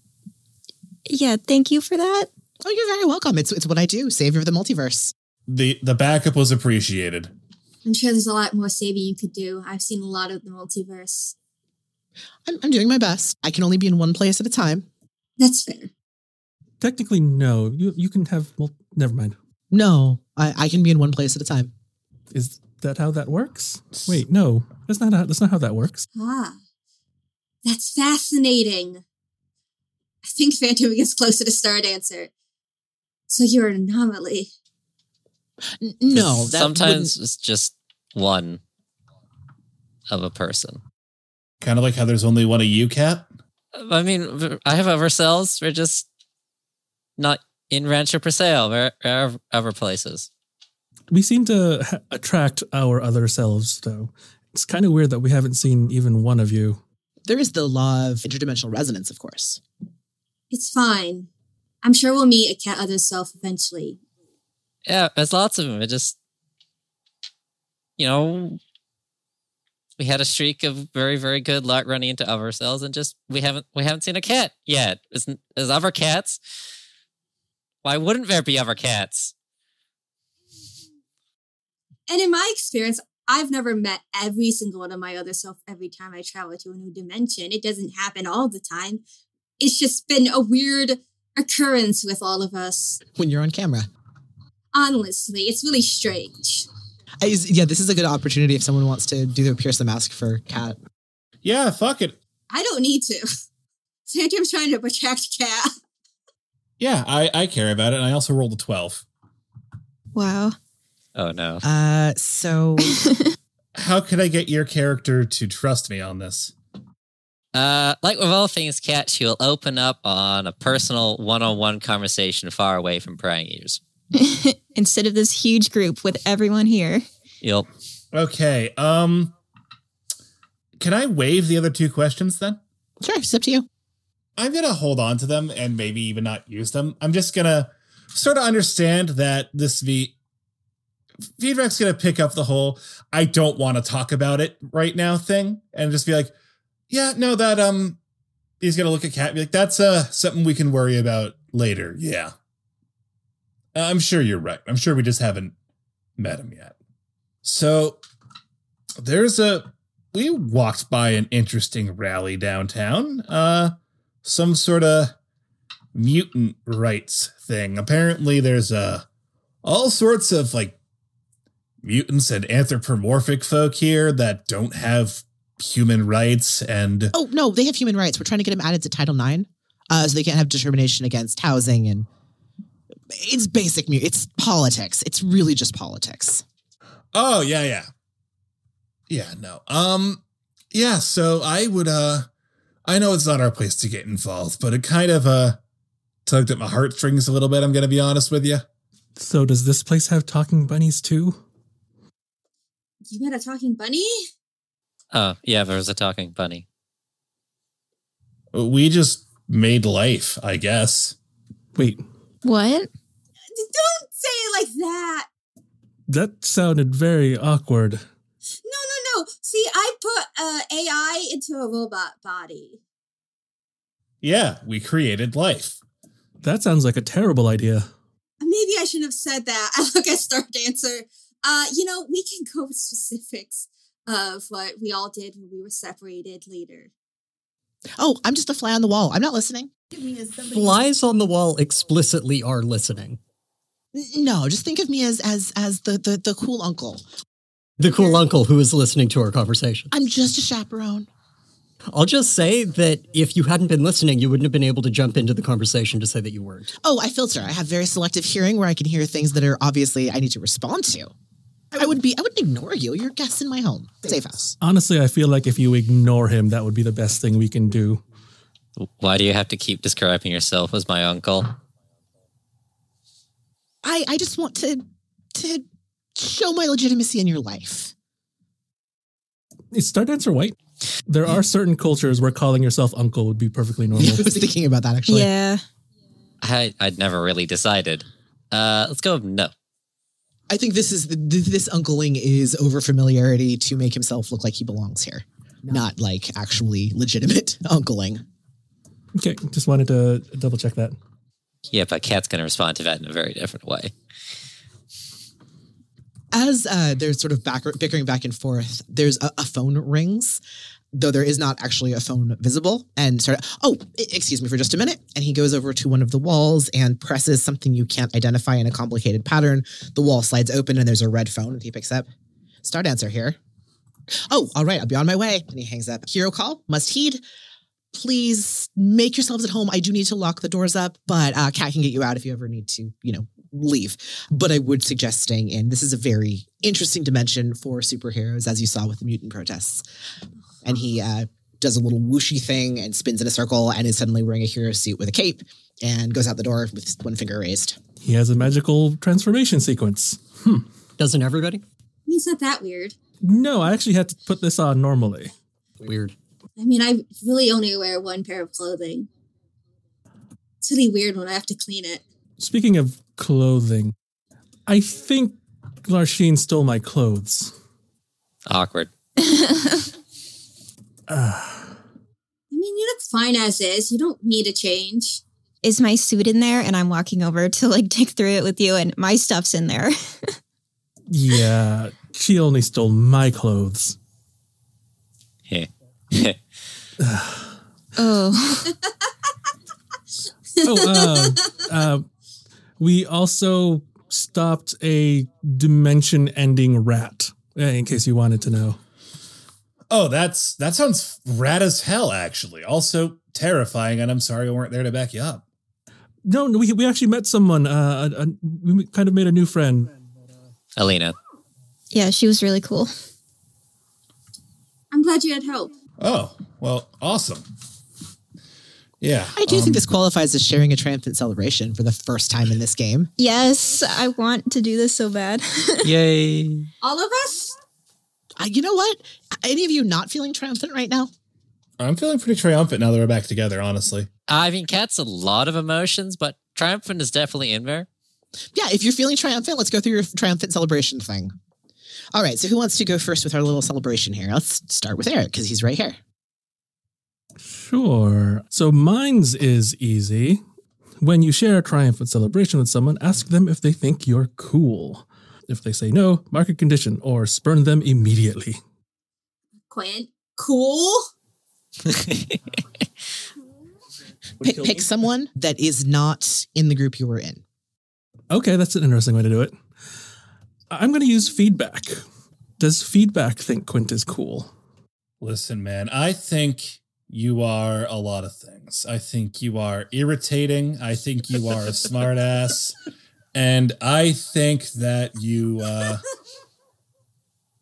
Yeah, thank you for that. Oh, you're very welcome. It's what I do, savior of the multiverse. The backup was appreciated. I'm sure there's a lot more saving you could do. I've seen a lot of the multiverse. I'm doing my best. I can only be in one place at a time. That's fair. Technically, no. You can have... Well, never mind. No, I can be in one place at a time. Is that how that works? Wait, no, that's not how that works. Ah, that's fascinating. I think Phantom gets closer to Stardancer. So you're an anomaly. No, that sometimes it's just one of a person. Kind of like how there's only one of you, Cat? I mean, I have other cells. We're just not in Rancho Paseo. We're other places. We seem to attract our other selves, though. It's kind of weird that we haven't seen even one of you. There is the law of interdimensional resonance, of course. It's fine. I'm sure we'll meet a Cat other self eventually. Yeah, there's lots of them. It just, you know, we had a streak of very, very good luck running into other cells, and just we haven't seen a Cat yet. There's other cats. Why wouldn't there be other cats? And in my experience, I've never met every single one of my other self every time I travel to a new dimension. It doesn't happen all the time. It's just been a weird occurrence with all of us. When you're on camera. Honestly, it's really strange. This is a good opportunity if someone wants to do the Pierce the Mask for Cat. Yeah, fuck it. I don't need to. Santiam's trying to protect Cat. Yeah, I care about it, and I also rolled a 12. Wow. Oh, no. So... How could I get your character to trust me on this? Like with all things Cat, she will open up on a personal one-on-one conversation far away from prying ears. Instead of this huge group with everyone here. Yep. Okay. Can I waive the other two questions then? Sure, it's up to you. I'm going to hold on to them and maybe even not use them. I'm just going to sort of understand that this feedback's going to pick up the whole I don't want to talk about it right now thing and just be like, yeah, no, that he's going to look at Cat and be like, that's something we can worry about later. Yeah. I'm sure you're right. I'm sure we just haven't met him yet. So we walked by an interesting rally downtown. Some sort of mutant rights thing. Apparently there's all sorts of like mutants and anthropomorphic folk here that don't have human rights and... Oh, no, they have human rights. We're trying to get them added to Title IX so they can't have discrimination against housing and... It's basic. It's politics. It's really just politics. Oh, yeah. Yeah, no. Yeah, so I would, I know it's not our place to get involved, but it kind of, tugged at my heartstrings a little bit. I'm going to be honest with you. So does this place have talking bunnies too? You had a talking bunny? Yeah, there was a talking bunny. We just made life, I guess. Wait. What? Don't say it like that. That sounded very awkward. No. See, I put AI into a robot body. Yeah, we created life. That sounds like a terrible idea. Maybe I shouldn't have said that. I look at Stardancer. We can go with specifics of what we all did when we were separated later. Oh, I'm just a fly on the wall. I'm not listening. Flies on the wall explicitly are listening. No, just think of me as the cool uncle. The cool uncle who is listening to our conversation. I'm just a chaperone. I'll just say that if you hadn't been listening, you wouldn't have been able to jump into the conversation to say that you weren't. Oh, I filter. I have very selective hearing where I can hear things that are obviously I need to respond to. I wouldn't ignore you. You're guests in my home. Safe house. Honestly, I feel like if you ignore him, that would be the best thing we can do. Why do you have to keep describing yourself as my uncle? I just want to show my legitimacy in your life. Is Stardancer white? There are certain cultures where calling yourself uncle would be perfectly normal. I was thinking about that, actually. Yeah. I'd never really decided. Let's go with no. I think this uncling is over familiarity to make himself look like he belongs here. Not like actually legitimate uncling. Okay, just wanted to double check that. Yeah, but Cat's going to respond to that in a very different way. As they're sort of bickering back and forth, there's a phone rings, though there is not actually a phone visible. And excuse me for just a minute. And he goes over to one of the walls and presses something you can't identify in a complicated pattern. The wall slides open and there's a red phone that he picks up. Stardancer here. Oh, all right, I'll be on my way. And he hangs up. Hero call, must heed. Please make yourselves at home. I do need to lock the doors up, but Kat can get you out if you ever need to, you know, leave. But I would suggest staying in. This is a very interesting dimension for superheroes, as you saw with the mutant protests. And he does a little whooshy thing and spins in a circle and is suddenly wearing a hero suit with a cape and goes out the door with one finger raised. He has a magical transformation sequence. Doesn't everybody? He's not that weird. No, I actually had to put this on normally. Weird. I mean, I really only wear one pair of clothing. It's really weird when I have to clean it. Speaking of clothing, I think Larsheen stole my clothes. Awkward. I mean, you look fine as is. You don't need a change. Is my suit in there? And I'm walking over to like dig through it with you, and my stuff's in there. Yeah, she only stole my clothes. Hey. We also stopped a dimension-ending rat, in case you wanted to know. Oh, that sounds rad as hell, actually. Also terrifying, and I'm sorry we weren't there to back you up. No, we actually met someone. We kind of made a new friend. Elena. Yeah, she was really cool. I'm glad you had help. Oh, well, awesome. Yeah. I do think this qualifies as sharing a triumphant celebration for the first time in this game. Yes, I want to do this so bad. Yay. All of us? You know what? Any of you not feeling triumphant right now? I'm feeling pretty triumphant now that we're back together, honestly. I mean, Kat's a lot of emotions, but triumphant is definitely in there. Yeah, if you're feeling triumphant, let's go through your triumphant celebration thing. All right, so who wants to go first with our little celebration here? Let's start with Eric, because he's right here. Sure. So mine's is easy. When you share a triumphant celebration with someone, ask them if they think you're cool. If they say no, mark a condition or spurn them immediately. Quinn, cool? Pick someone that is not in the group you were in. Okay, that's an interesting way to do it. I'm going to use feedback. Does feedback think Quint is cool? Listen, man, I think you are a lot of things. I think you are irritating. I think you are a smartass. And I think that you,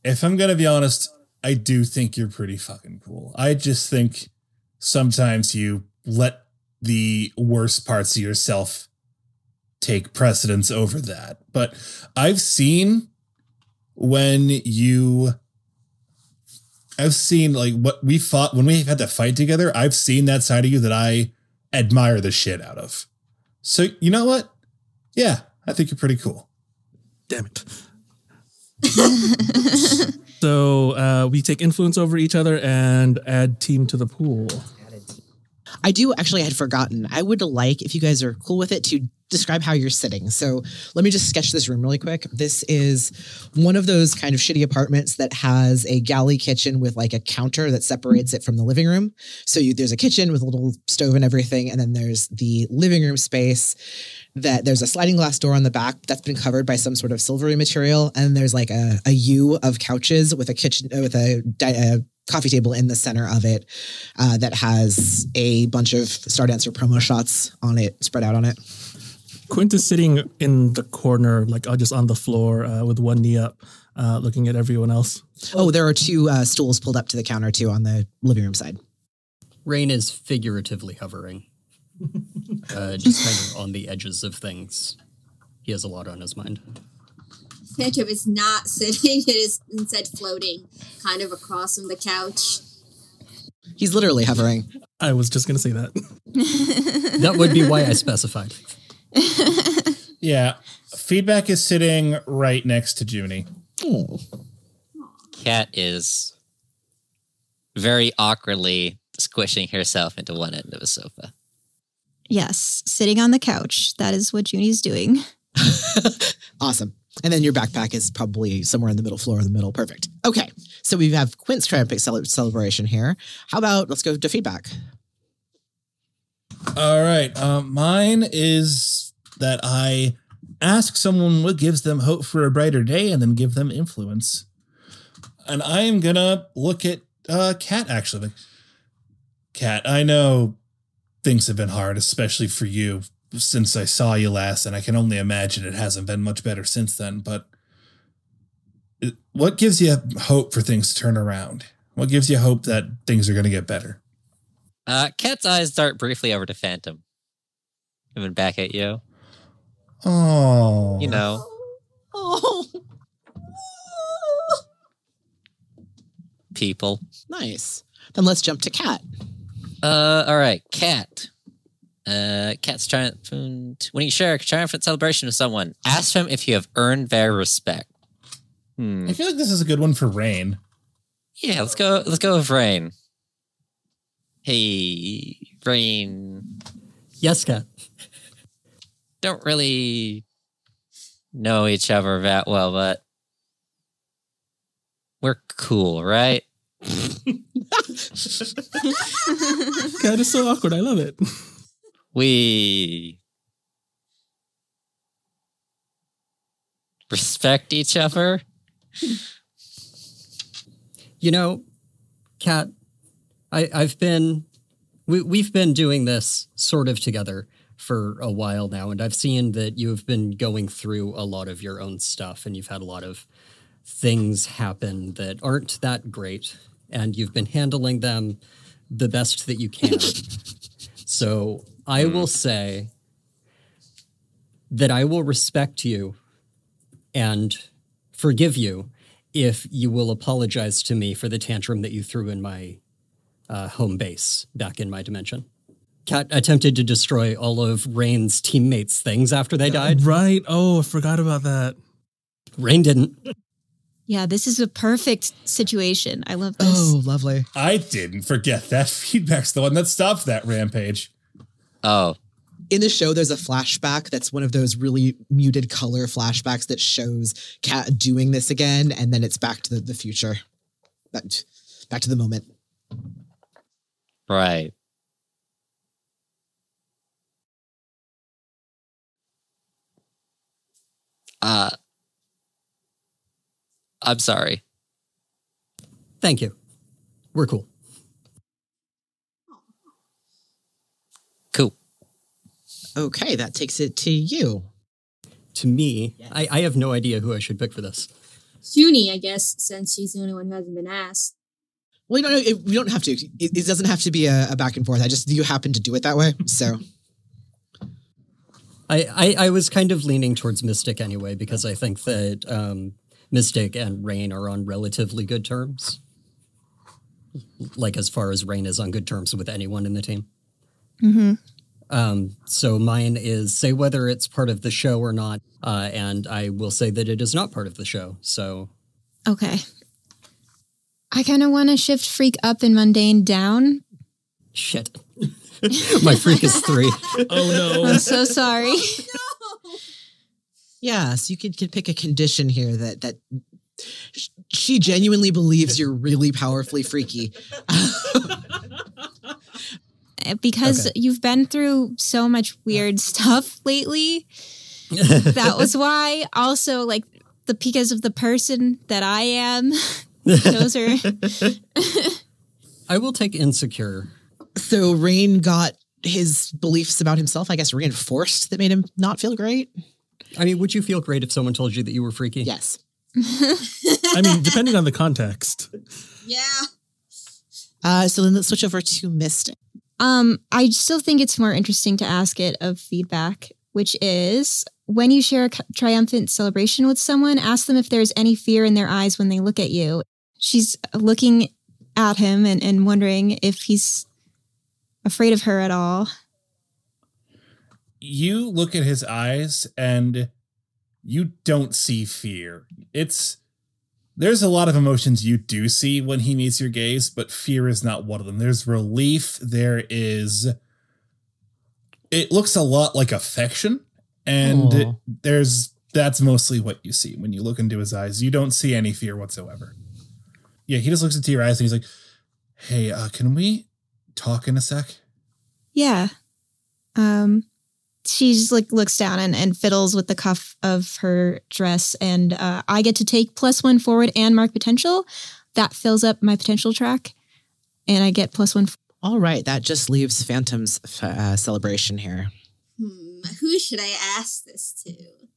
if I'm going to be honest, I do think you're pretty fucking cool. I just think sometimes you let the worst parts of yourself take precedence over that. But I've seen like what we fought when we had that fight together. I've seen that side of you that I admire the shit out of. So you know what? Yeah, I think you're pretty cool. Damn it. So we take influence over each other and add team to the pool. I do actually had forgotten. I would like, if you guys are cool with it, to describe how you're sitting. So let me just sketch this room really quick. This is one of those kind of shitty apartments that has a galley kitchen with like a counter that separates it from the living room. So there's a kitchen with a little stove and everything. And then there's the living room space that there's a sliding glass door on the back that's been covered by some sort of silvery material. And there's like a U of couches with a kitchen, with a coffee table in the center of it that has a bunch of Stardancer promo shots on it, spread out on it. Quint is sitting in the corner, like just on the floor with one knee up, looking at everyone else. Oh, there are two stools pulled up to the counter, too, on the living room side. Rain is figuratively hovering, just kind of on the edges of things. He has a lot on his mind. Phantom is not sitting, it is instead floating, kind of across from the couch. He's literally hovering. I was just going to say that. That would be why I specified. Yeah, feedback is sitting right next to Junie. Cat is very awkwardly squishing herself into one end of a sofa. Yes, sitting on the couch. That is what Junie's doing. Awesome. And then your backpack is probably somewhere in the middle floor in the middle. Perfect. Okay, so we have Quint's triumphant celebration here. How about let's go to feedback. All right. Mine is that I ask someone what gives them hope for a brighter day and then give them influence. And I am going to look at Kat, actually. Kat, I know things have been hard, especially for you, since I saw you last, and I can only imagine it hasn't been much better since then, but what gives you hope for things to turn around? What gives you hope that things are going to get better? Cat's eyes dart briefly over to Phantom. Coming back at you. Oh. You know. Oh. People. Nice. Then let's jump to Cat. All right. Cat. Cat's triumphant. When you share a triumphant celebration with someone, ask them if you have earned their respect. I feel like this is a good one for Rain. Yeah, let's go with Rain. Hey, Rain. Yes, Cat. Don't really know each other that well, but we're cool, right? Cat is so awkward. I love it. We respect each other. You know, Kat, we've been doing this sort of together for a while now, and I've seen that you have been going through a lot of your own stuff, and you've had a lot of things happen that aren't that great, and you've been handling them the best that you can. So I will say that I will respect you and forgive you if you will apologize to me for the tantrum that you threw in my home base back in my dimension. Cat attempted to destroy all of Rain's teammates' things after they died. Right. Oh, I forgot about that. Rain didn't. Yeah, this is a perfect situation. I love this. Oh, lovely. I didn't forget that. Feedback's the one that stopped that rampage. Oh. In the show, there's a flashback that's one of those really muted color flashbacks that shows Kat doing this again, and then it's back to the future. Back to the moment. Right. I'm sorry. Thank you. We're cool. Okay, that takes it to you. To me? Yes. I have no idea who I should pick for this. Suni, I guess, since she's the only one who hasn't been asked. Well, no, we don't have to. It doesn't have to be a back and forth. You happen to do it that way, so. I was kind of leaning towards Mystic anyway, because I think that Mystic and Rain are on relatively good terms. Like, as far as Rain is on good terms with anyone in the team. Mm-hmm. So mine is, say whether it's part of the show or not, and I will say that it is not part of the show, so. Okay. I kind of want to shift freak up and mundane down. Shit. My freak is 3. Oh, no. I'm so sorry. Oh, no. Yeah, so you could pick a condition here that she genuinely believes you're really powerfully freaky. Because you've been through so much weird stuff lately. That was why. Also, like, because of the person that I am. Those are... I will take insecure. So Rain got his beliefs about himself, I guess, reinforced that made him not feel great? I mean, would you feel great if someone told you that you were freaky? Yes. I mean, depending on the context. Yeah. So then let's switch over to Mystic. I still think it's more interesting to ask it of feedback, which is when you share a triumphant celebration with someone, ask them if there's any fear in their eyes when they look at you. She's looking at him and wondering if he's afraid of her at all. You look at his eyes and you don't see fear. There's a lot of emotions you do see when he meets your gaze, but fear is not one of them. There's relief. It looks a lot like affection, and that's mostly what you see when you look into his eyes. You don't see any fear whatsoever. Yeah, he just looks into your eyes and he's like, hey, can we talk in a sec? Yeah. she just like looks down and fiddles with the cuff of her dress, and I get to take +1 forward and mark potential. That fills up my potential track, and I get +1. All right, that just leaves Phantom's celebration here. Who should I ask this to? I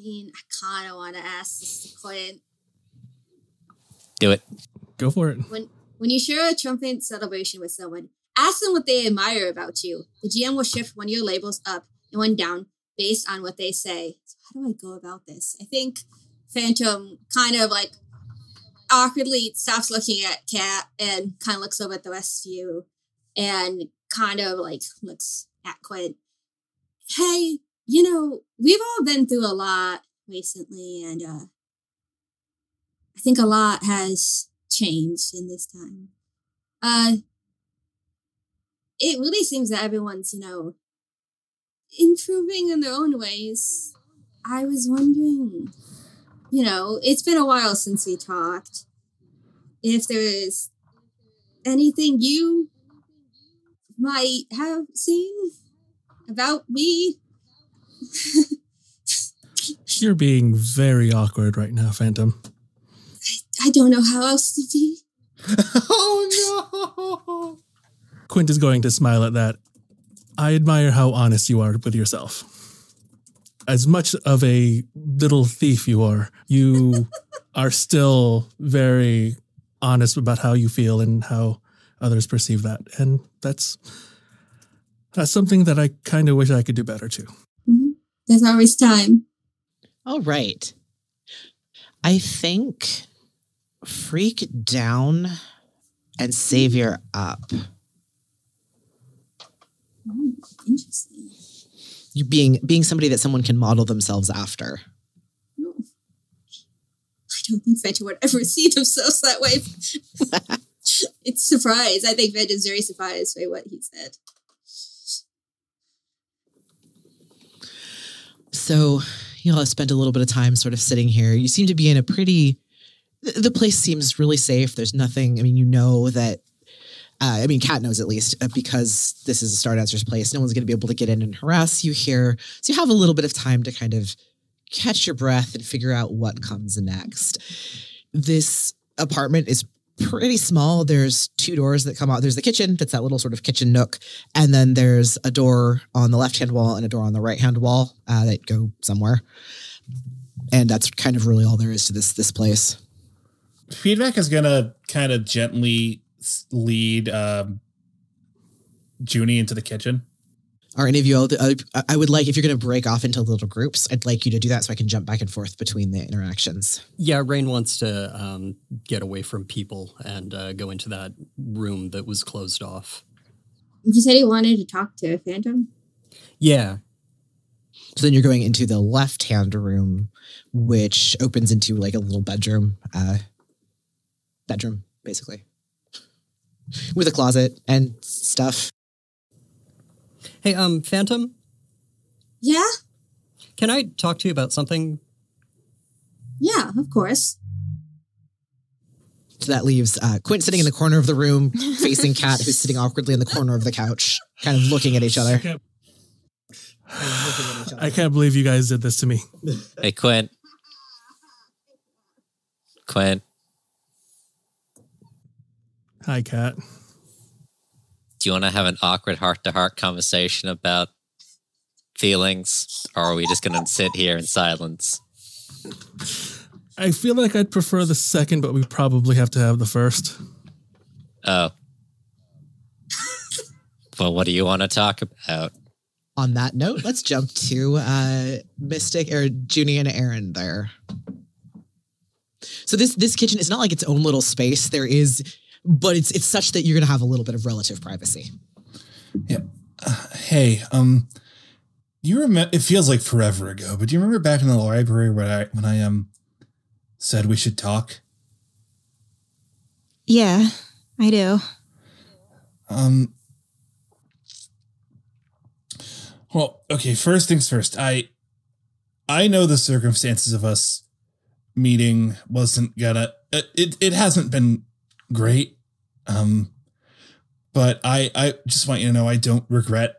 mean, I kind of want to ask this to Quint. Do it. Go for it. When you share a trumpet celebration with someone, ask them what they admire about you. The GM will shift one of your labels up and one down based on what they say. So how do I go about this? I think Phantom kind of like awkwardly stops looking at Cat and kind of looks over at the rest of you and kind of like looks at Quint. Hey, you know, we've all been through a lot recently, and I think a lot has changed in this time. It really seems that everyone's, you know, improving in their own ways. I was wondering, you know, it's been a while since we talked, if there is anything you might have seen about me. You're being very awkward right now, Phantom. I don't know how else to be. Oh, no! Quint is going to smile at that. I admire how honest you are with yourself. As much of a little thief you are, you are still very honest about how you feel and how others perceive that. And that's something that I kind of wish I could do better, too. Mm-hmm. There's always time. All right. I think... Freak down and Savior up. Ooh, interesting. You being somebody that someone can model themselves after. No. I don't think Fenton would ever see themselves that way. It's surprised. I think Fenton's very surprised by what he said. So you all have spent a little bit of time sort of sitting here. You seem to be in a pretty... The place seems really safe. There's nothing, I mean, you know that, Kat knows at least, because this is a Stardancer's place, no one's going to be able to get in and harass you here. So you have a little bit of time to kind of catch your breath and figure out what comes next. This apartment is pretty small. There's 2 doors that come out. There's the kitchen, that's that little sort of kitchen nook. And then there's a door on the left-hand wall and a door on the right-hand wall that go somewhere. And that's kind of really all there is to this place. Feedback is going to kind of gently lead Junie into the kitchen. Are any of you all, I would like, if you're going to break off into little groups, I'd like you to do that so I can jump back and forth between the interactions. Yeah, Rain wants to get away from people and go into that room that was closed off. You said he wanted to talk to Phantom? Yeah. So then you're going into the left-hand room, which opens into like a little bedroom. Bedroom, basically, with a closet and stuff. Hey, Phantom? Yeah? Can I talk to you about something? Yeah, of course. So that leaves Quint sitting in the corner of the room, facing Kat, who's sitting awkwardly in the corner of the couch, kind of looking at each other. I can't believe you guys did this to me. Hey, Quint. Quint. Hi, Kat. Do you want to have an awkward heart-to-heart conversation about feelings, or are we just going to sit here in silence? I feel like I'd prefer the second, but we probably have to have the first. Oh. Well, what do you want to talk about? On that note, let's jump to Mystic, or Junie and Aaron there. So this kitchen is not like its own little space. There is... But it's such that you're going to have a little bit of relative privacy. Yeah. Hey, you remember? It feels like forever ago, but do you remember back in the library when I said we should talk? Yeah, I do. Well, okay. First things first. I know the circumstances of us meeting wasn't gonna. It hasn't been. Great. But I just want you to know I don't regret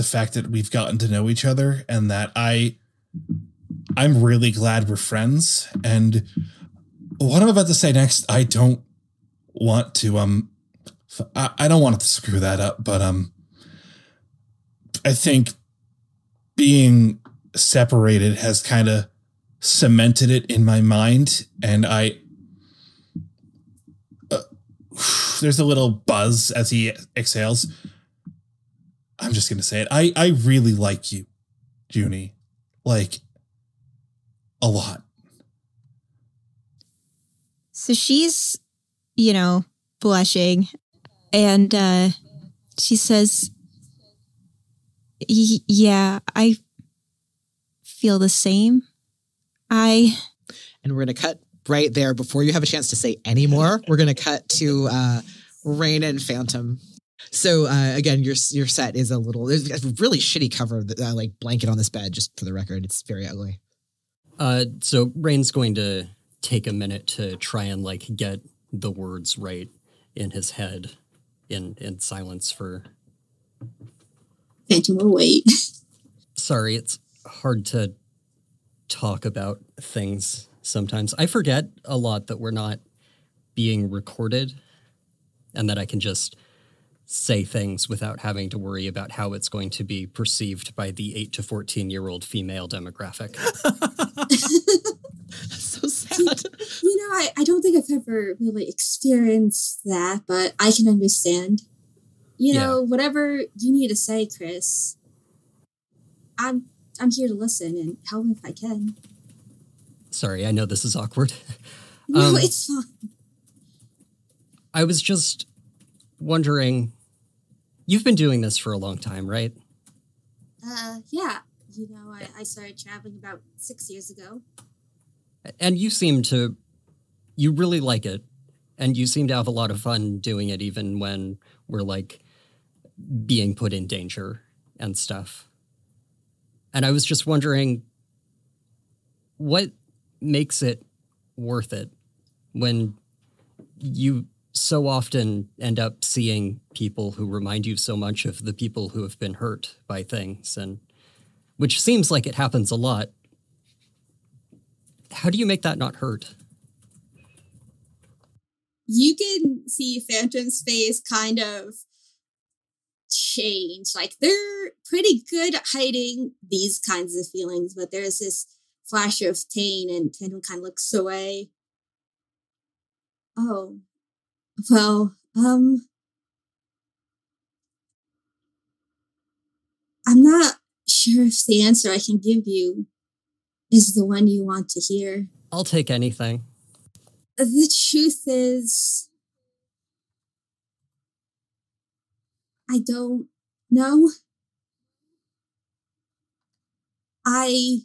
the fact that we've gotten to know each other and that I'm really glad we're friends. And what I'm about to say next, I don't want to, I don't want to screw that up, but I think being separated has kind of cemented it in my mind, and I there's a little buzz as he exhales. I'm just going to say it. I really like you, Junie, like a lot. So she's, you know, blushing, and she says, yeah, I feel the same. And we're going to cut right there before you have a chance to say any more. We're going to cut to Rain and Phantom. So again, your set is it's a really shitty cover, like blanket on this bed, just for the record. It's very ugly. So Rain's going to take a minute to try and like get the words right in his head in silence for... Phantom will wait. Sorry, it's hard to talk about things sometimes. I forget a lot that we're not being recorded and that I can just say things without having to worry about how it's going to be perceived by the 8 to 14-year-old female demographic. That's so sad. You know, I don't think I've ever really experienced that, but I can understand. You know, whatever you need to say, Chris, I'm here to listen and help if I can. Sorry, I know this is awkward. No, it's fine. I was just wondering, you've been doing this for a long time, right? Yeah. You know, I started traveling about 6 years ago. And you really like it. And you seem to have a lot of fun doing it, even when we're like being put in danger and stuff. And I was just wondering, what makes it worth it when you so often end up seeing people who remind you so much of the people who have been hurt by things, and which seems like it happens a lot. How do you make that not hurt? You can see Phantom's face kind of change. Like, they're pretty good at hiding these kinds of feelings, but there's this flash of pain, and Phantom kind of looks away. Oh, well, I'm not sure if the answer I can give you is the one you want to hear. I'll take anything. The truth is, I don't know. I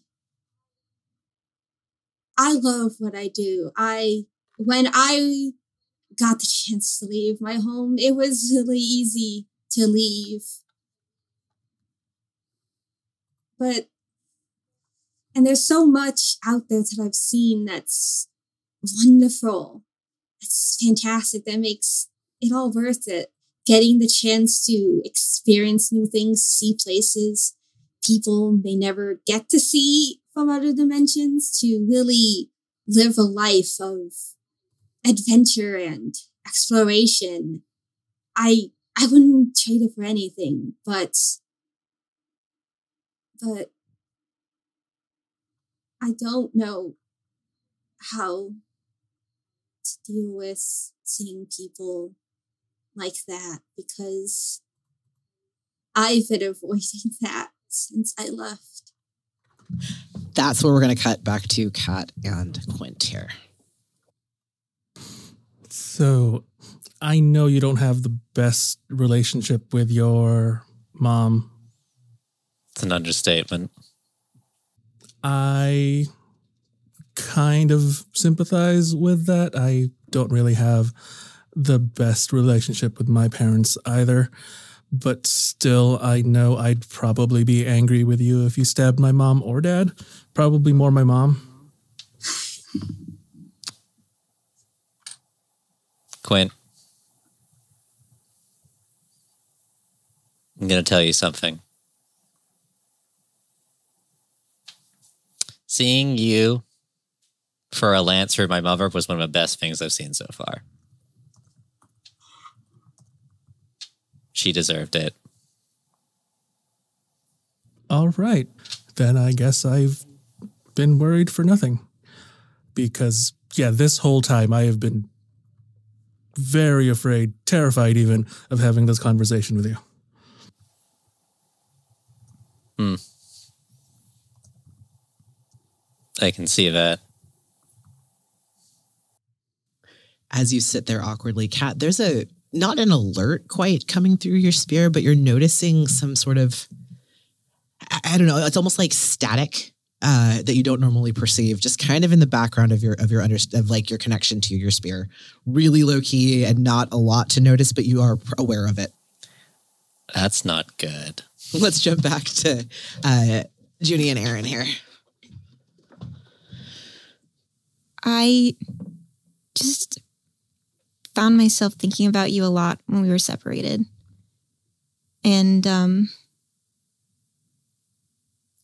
love what I do. When I got the chance to leave my home, it was really easy to leave. And there's so much out there that I've seen that's wonderful. That's fantastic. That makes it all worth it. Getting the chance to experience new things, see places, people they never get to see from other dimensions, to really live a life of adventure and exploration. I wouldn't trade it for anything, but I don't know how to deal with seeing people like that, because I've been avoiding that since I left. That's where we're going to cut back to Kat and Quint here. So, I know you don't have the best relationship with your mom. It's an understatement. I kind of sympathize with that. I don't really have the best relationship with my parents either, but still, I know I'd probably be angry with you if you stabbed my mom or dad. Probably more my mom. Quint, I'm going to tell you something. Seeing you for a lance for my mother was one of the best things I've seen so far. She deserved it. All right. Then I guess I've been worried for nothing. Because, yeah, this whole time I have been very afraid, terrified even, of having this conversation with you. Hmm. I can see that. As you sit there awkwardly, Kat, there's not an alert quite coming through your spear, but you're noticing some sort of, I don't know, it's almost like static that you don't normally perceive, just kind of in the background of your connection to your spear. Really low key and not a lot to notice, but you are aware of it. That's not good. Let's jump back to Junie and Aaron here. I just found myself thinking about you a lot when we were separated. And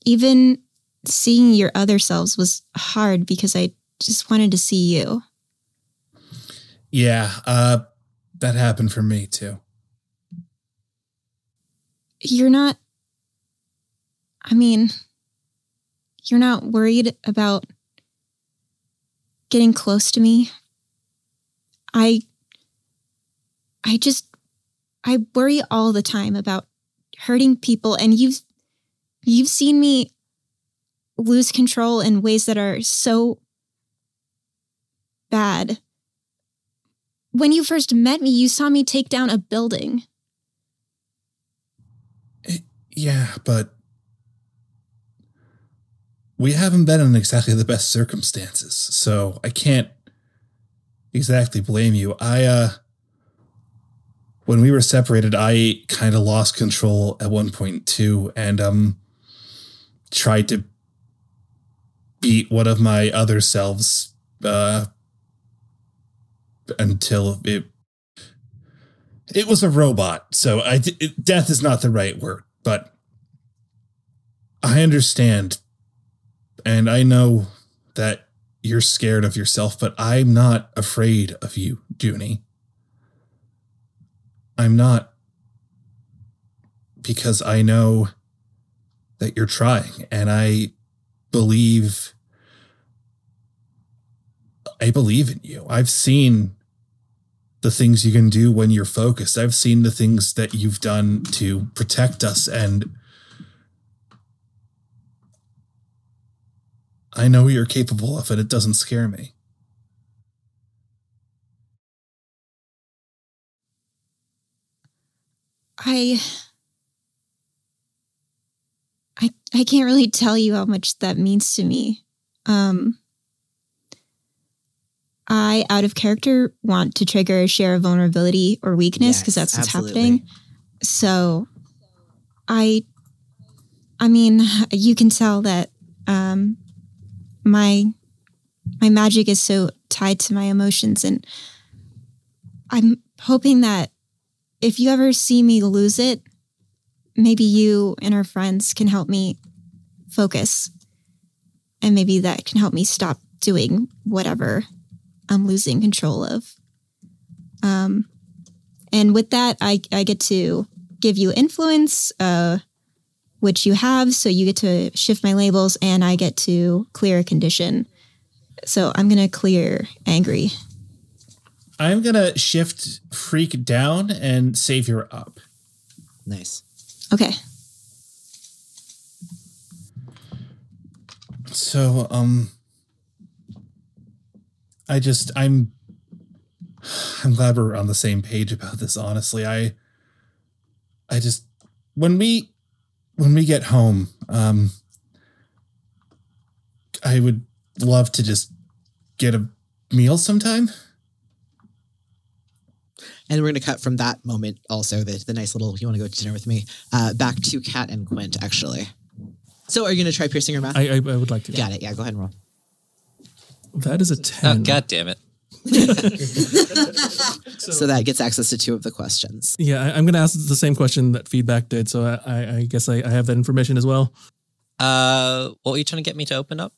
even seeing your other selves was hard because I just wanted to see you. Yeah, that happened for me too. You're not worried about getting close to me. I worry all the time about hurting people, and you've seen me lose control in ways that are so bad. When you first met me, you saw me take down a building. Yeah, but we haven't been in exactly the best circumstances, so I can't exactly blame you. When we were separated, I kind of lost control at one point too, and tried to beat one of my other selves until it was a robot. So death is not the right word, but I understand. And I know that you're scared of yourself, but I'm not afraid of you, Junie. I'm not, because I know that you're trying, and I believe in you. I've seen the things you can do when you're focused. I've seen the things that you've done to protect us, and I know you're capable of it. It doesn't scare me. I can't really tell you how much that means to me. I, out of character, want to trigger a share of vulnerability or weakness because that's what's happening. So I mean, you can tell that my magic is so tied to my emotions, and I'm hoping that if you ever see me lose it, maybe you and our friends can help me focus, and maybe that can help me stop doing whatever I'm losing control of. And with that, I get to give you influence, which you have, so you get to shift my labels, and I get to clear a condition. So I'm going to clear angry. I'm going to shift freak down and savior up. Nice. Okay. So, I'm glad we're on the same page about this, honestly. I just, when we get home, I would love to just get a meal sometime. And we're going to cut from that moment also, the nice little, you want to go to dinner with me, back to Kat and Quint, actually. So are you going to try piercing her mouth? I would like to. Got it. Yeah, go ahead and roll. That is a 10. Oh, God damn it. So that gets access to two of the questions. Yeah, I'm going to ask the same question that feedback did, so I guess I have that information as well. What were you trying to get me to open up?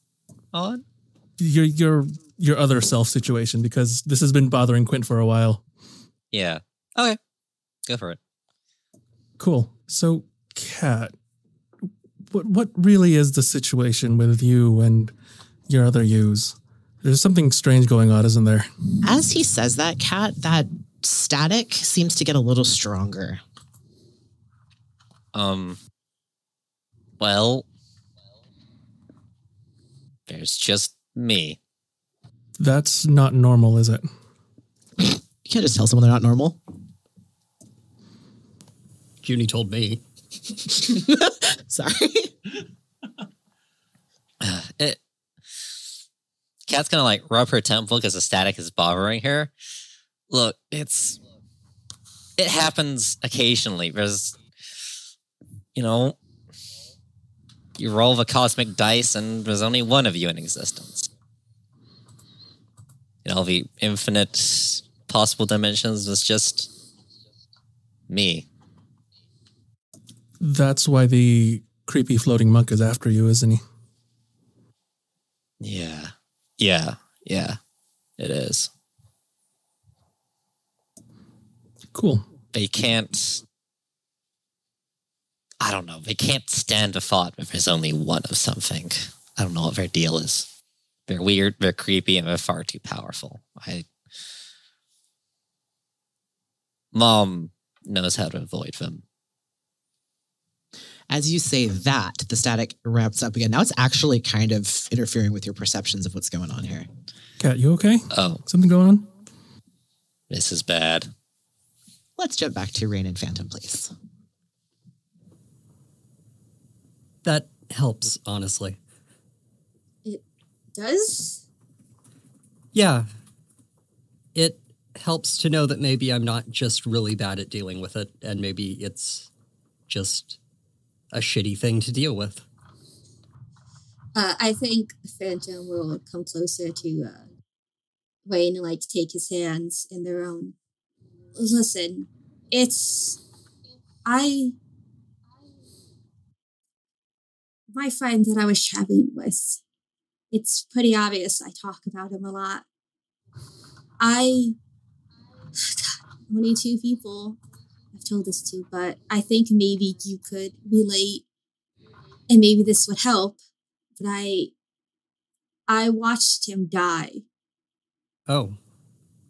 on? Your other self situation, because this has been bothering Quint for a while. Yeah. Okay. Go for it. Cool. So, Kat, what really is the situation with you and your other yous? There's something strange going on, isn't there? As he says that, Kat, that static seems to get a little stronger. Well, there's just me. That's not normal, is it? You can't just tell someone they're not normal. Junie told me. Sorry. Kat's gonna like rub her temple because the static is bothering her. Look, it happens occasionally. Because, you know, you roll the cosmic dice and there's only one of you in existence. You know, the infinite possible dimensions was just me. That's why the creepy floating monk is after you, isn't he? Yeah. Yeah. It is. Cool. They can't stand the thought if there's only one of something. I don't know what their deal is. They're weird, they're creepy, and they're far too powerful. Mom knows how to avoid them. As you say that, the static ramps up again. Now it's actually kind of interfering with your perceptions of what's going on here. Kat, you okay? Oh. Something going on? This is bad. Let's jump back to Rain and Phantom, please. That helps, honestly. Does? Yeah. It helps to know that maybe I'm not just really bad at dealing with it, and maybe it's just a shitty thing to deal with. I think Phantom will come closer to Wayne and, like, take his hands in their own. Listen, my friend that I was chatting with, it's pretty obvious I talk about him a lot. Only two people I've told this to, but I think maybe you could relate and maybe this would help. But I watched him die. Oh.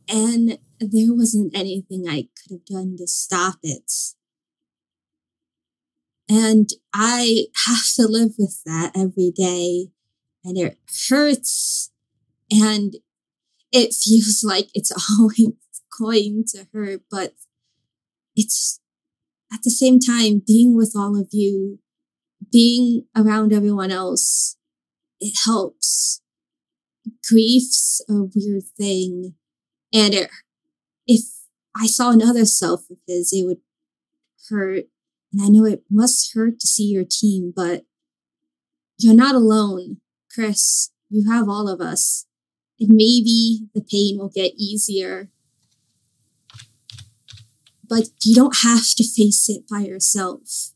And there wasn't anything I could have done to stop it. And I have to live with that every day. And it hurts, and it feels like it's always going to hurt, but it's at the same time being with all of you, being around everyone else, it helps. Grief's a weird thing, and if I saw another self of his, it would hurt, and I know it must hurt to see your team, but you're not alone. Chris, you have all of us, and maybe the pain will get easier. But you don't have to face it by yourself.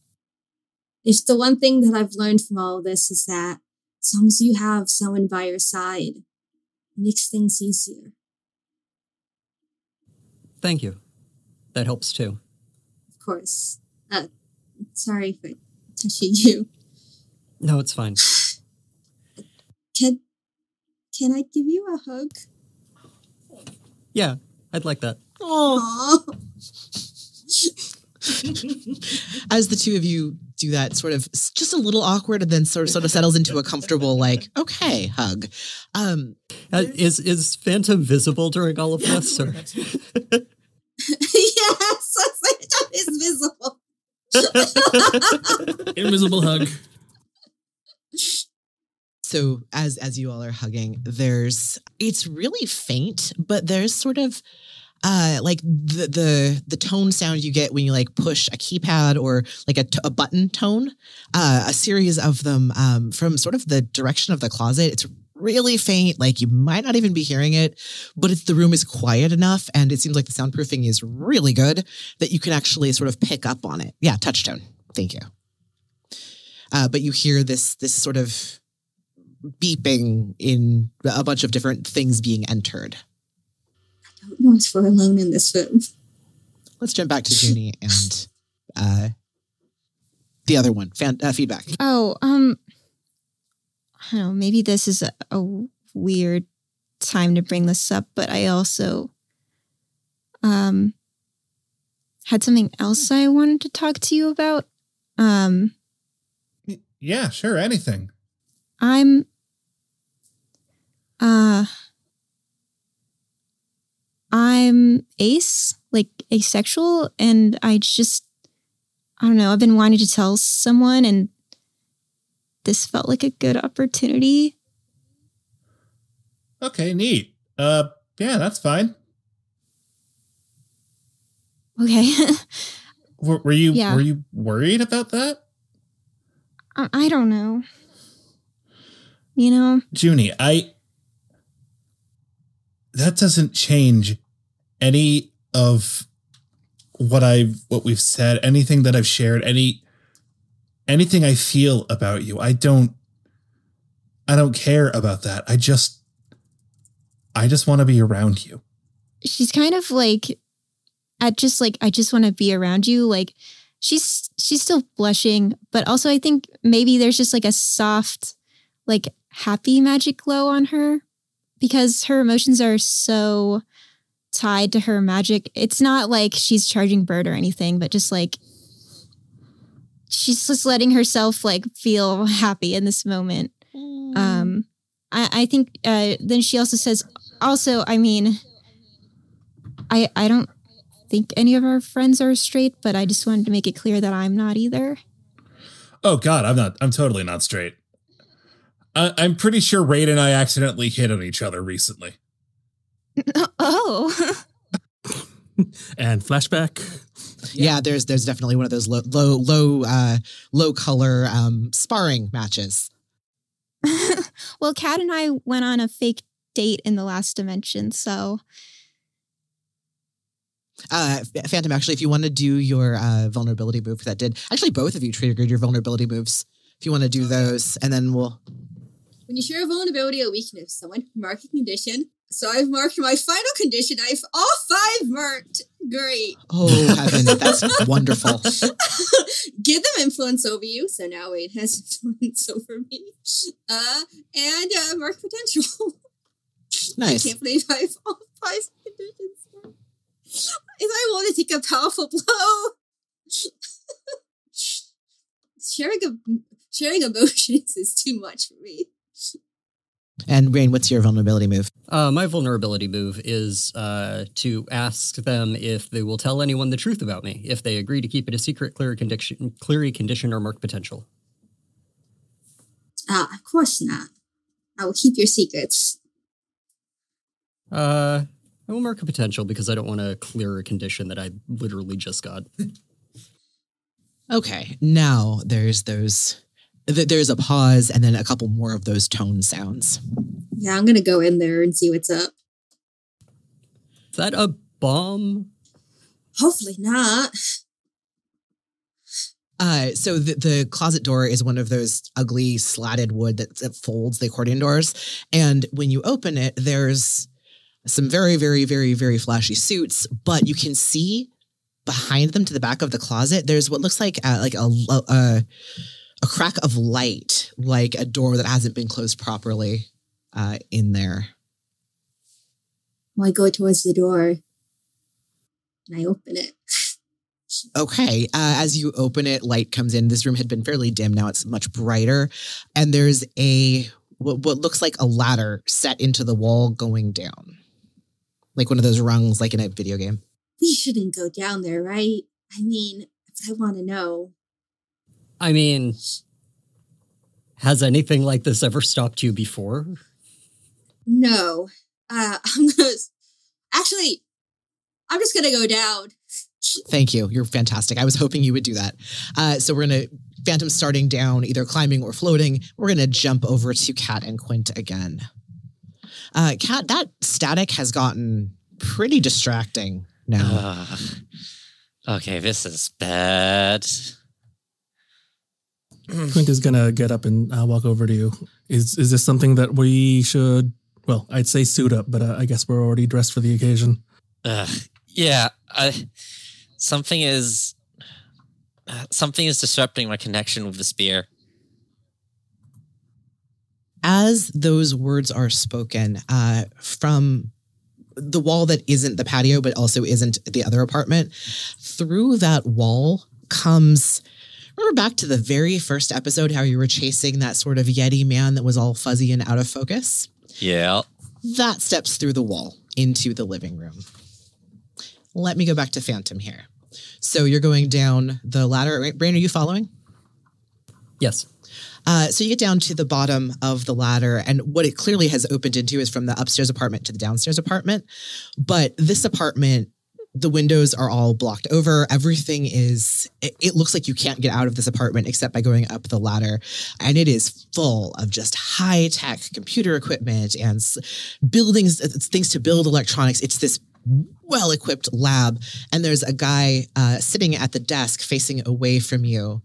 It's the one thing that I've learned from all of this is that as long as you have someone by your side, it makes things easier. Thank you. That helps too. Of course. Sorry for touching you. No, it's fine. Can I give you a hug? Yeah, I'd like that. Oh. As the two of you do that, sort of just a little awkward, and then sort of settles into a comfortable, like, okay, hug. Is Phantom visible during all of this? Or? Yes, Phantom is visible. Invisible hug. So as you all are hugging, it's really faint, but there's sort of like the tone sound you get when you like push a keypad or like a button tone, a series of them from sort of the direction of the closet. It's really faint, like you might not even be hearing it, but the room is quiet enough and it seems like the soundproofing is really good that you can actually sort of pick up on it. Yeah, touch tone. Thank you. But you hear this sort of beeping in a bunch of different things being entered. I don't know if we're alone in this room. Let's jump back to Junie and the other one, feedback. I don't know, maybe this is a weird time to bring this up, but I also had something else I wanted to talk to you about. Yeah, sure, anything. I'm ace, like asexual, and I don't know, I've been wanting to tell someone, and this felt like a good opportunity. Okay, neat. Yeah, that's fine. Okay. Were you worried about that? I don't know. You know, Junie, that doesn't change any of what we've said, anything that I've shared, anything I feel about you. I don't care about that. I just want to be around you. She's kind of like, I just want to be around you. Like she's still blushing, but also I think maybe there's just like a soft, like happy magic glow on her because her emotions are so tied to her magic. It's not like she's charging bird or anything, but just like she's just letting herself like feel happy in this moment. I think then she also says, also, I mean, I don't think any of our friends are straight, but I just wanted to make it clear that I'm not either. Oh, God, I'm not. I'm totally not straight. I'm pretty sure Raid and I accidentally hit on each other recently. Oh. And flashback. Yeah, there's definitely one of those low color sparring matches. Well, Kat and I went on a fake date in the last dimension, so. Phantom, actually, if you want to do your vulnerability move, that did. Actually, both of you triggered your vulnerability moves. If you want to do those, and then we'll. When you share a vulnerability or weakness, someone mark a condition. So I've marked my final condition. I've all five marked. Great. Oh, heaven. That's wonderful. Give them influence over you. So now it has influence over me. And mark potential. Nice. I can't believe I've all five conditions. If I want to take a powerful blow. Sharing emotions is too much for me. And Rain, what's your vulnerability move? My vulnerability move is to ask them if they will tell anyone the truth about me, if they agree to keep it a secret, cleary condition, or mark potential. Of course not. I will keep your secrets. I will mark a potential because I don't want to clear a condition that I literally just got. Okay, now there's those... There's a pause and then a couple more of those tone sounds. Yeah, I'm going to go in there and see what's up. Is that a bomb? Hopefully not. So the closet door is one of those ugly slatted wood that folds the accordion doors. And when you open it, there's some very, very, very, very flashy suits. But you can see behind them to the back of the closet, there's what looks like a crack of light, like a door that hasn't been closed properly in there. Well, I go towards the door and I open it. Okay. As you open it, light comes in. This room had been fairly dim. Now it's much brighter. And there's what looks like a ladder set into the wall going down. Like one of those rungs, like in a video game. We shouldn't go down there, right? I mean, I want to know. I mean, has anything like this ever stopped you before? No. I'm just going to go down. Thank you. You're fantastic. I was hoping you would do that. So we're going to, Phantom starting down, either climbing or floating. We're going to jump over to Kat and Quint again. Kat, that static has gotten pretty distracting now. Okay, this is bad. Quint is going to get up and walk over to you. Is this something that we should, well, I'd say suit up, but I guess we're already dressed for the occasion. Yeah. Something is disrupting my connection with the spear. As those words are spoken, from the wall that isn't the patio, but also isn't the other apartment, through that wall comes... Remember back to the very first episode, how you were chasing that sort of Yeti man that was all fuzzy and out of focus? Yeah. That steps through the wall into the living room. Let me go back to Phantom here. So you're going down the ladder. Brain, are you following? Yes. So you get down to the bottom of the ladder, and what it clearly has opened into is from the upstairs apartment to the downstairs apartment. But this apartment, the windows are all blocked over. Everything is, it looks like you can't get out of this apartment except by going up the ladder. And it is full of just high-tech computer equipment and buildings, things to build electronics. It's this well-equipped lab. And there's a guy sitting at the desk facing away from you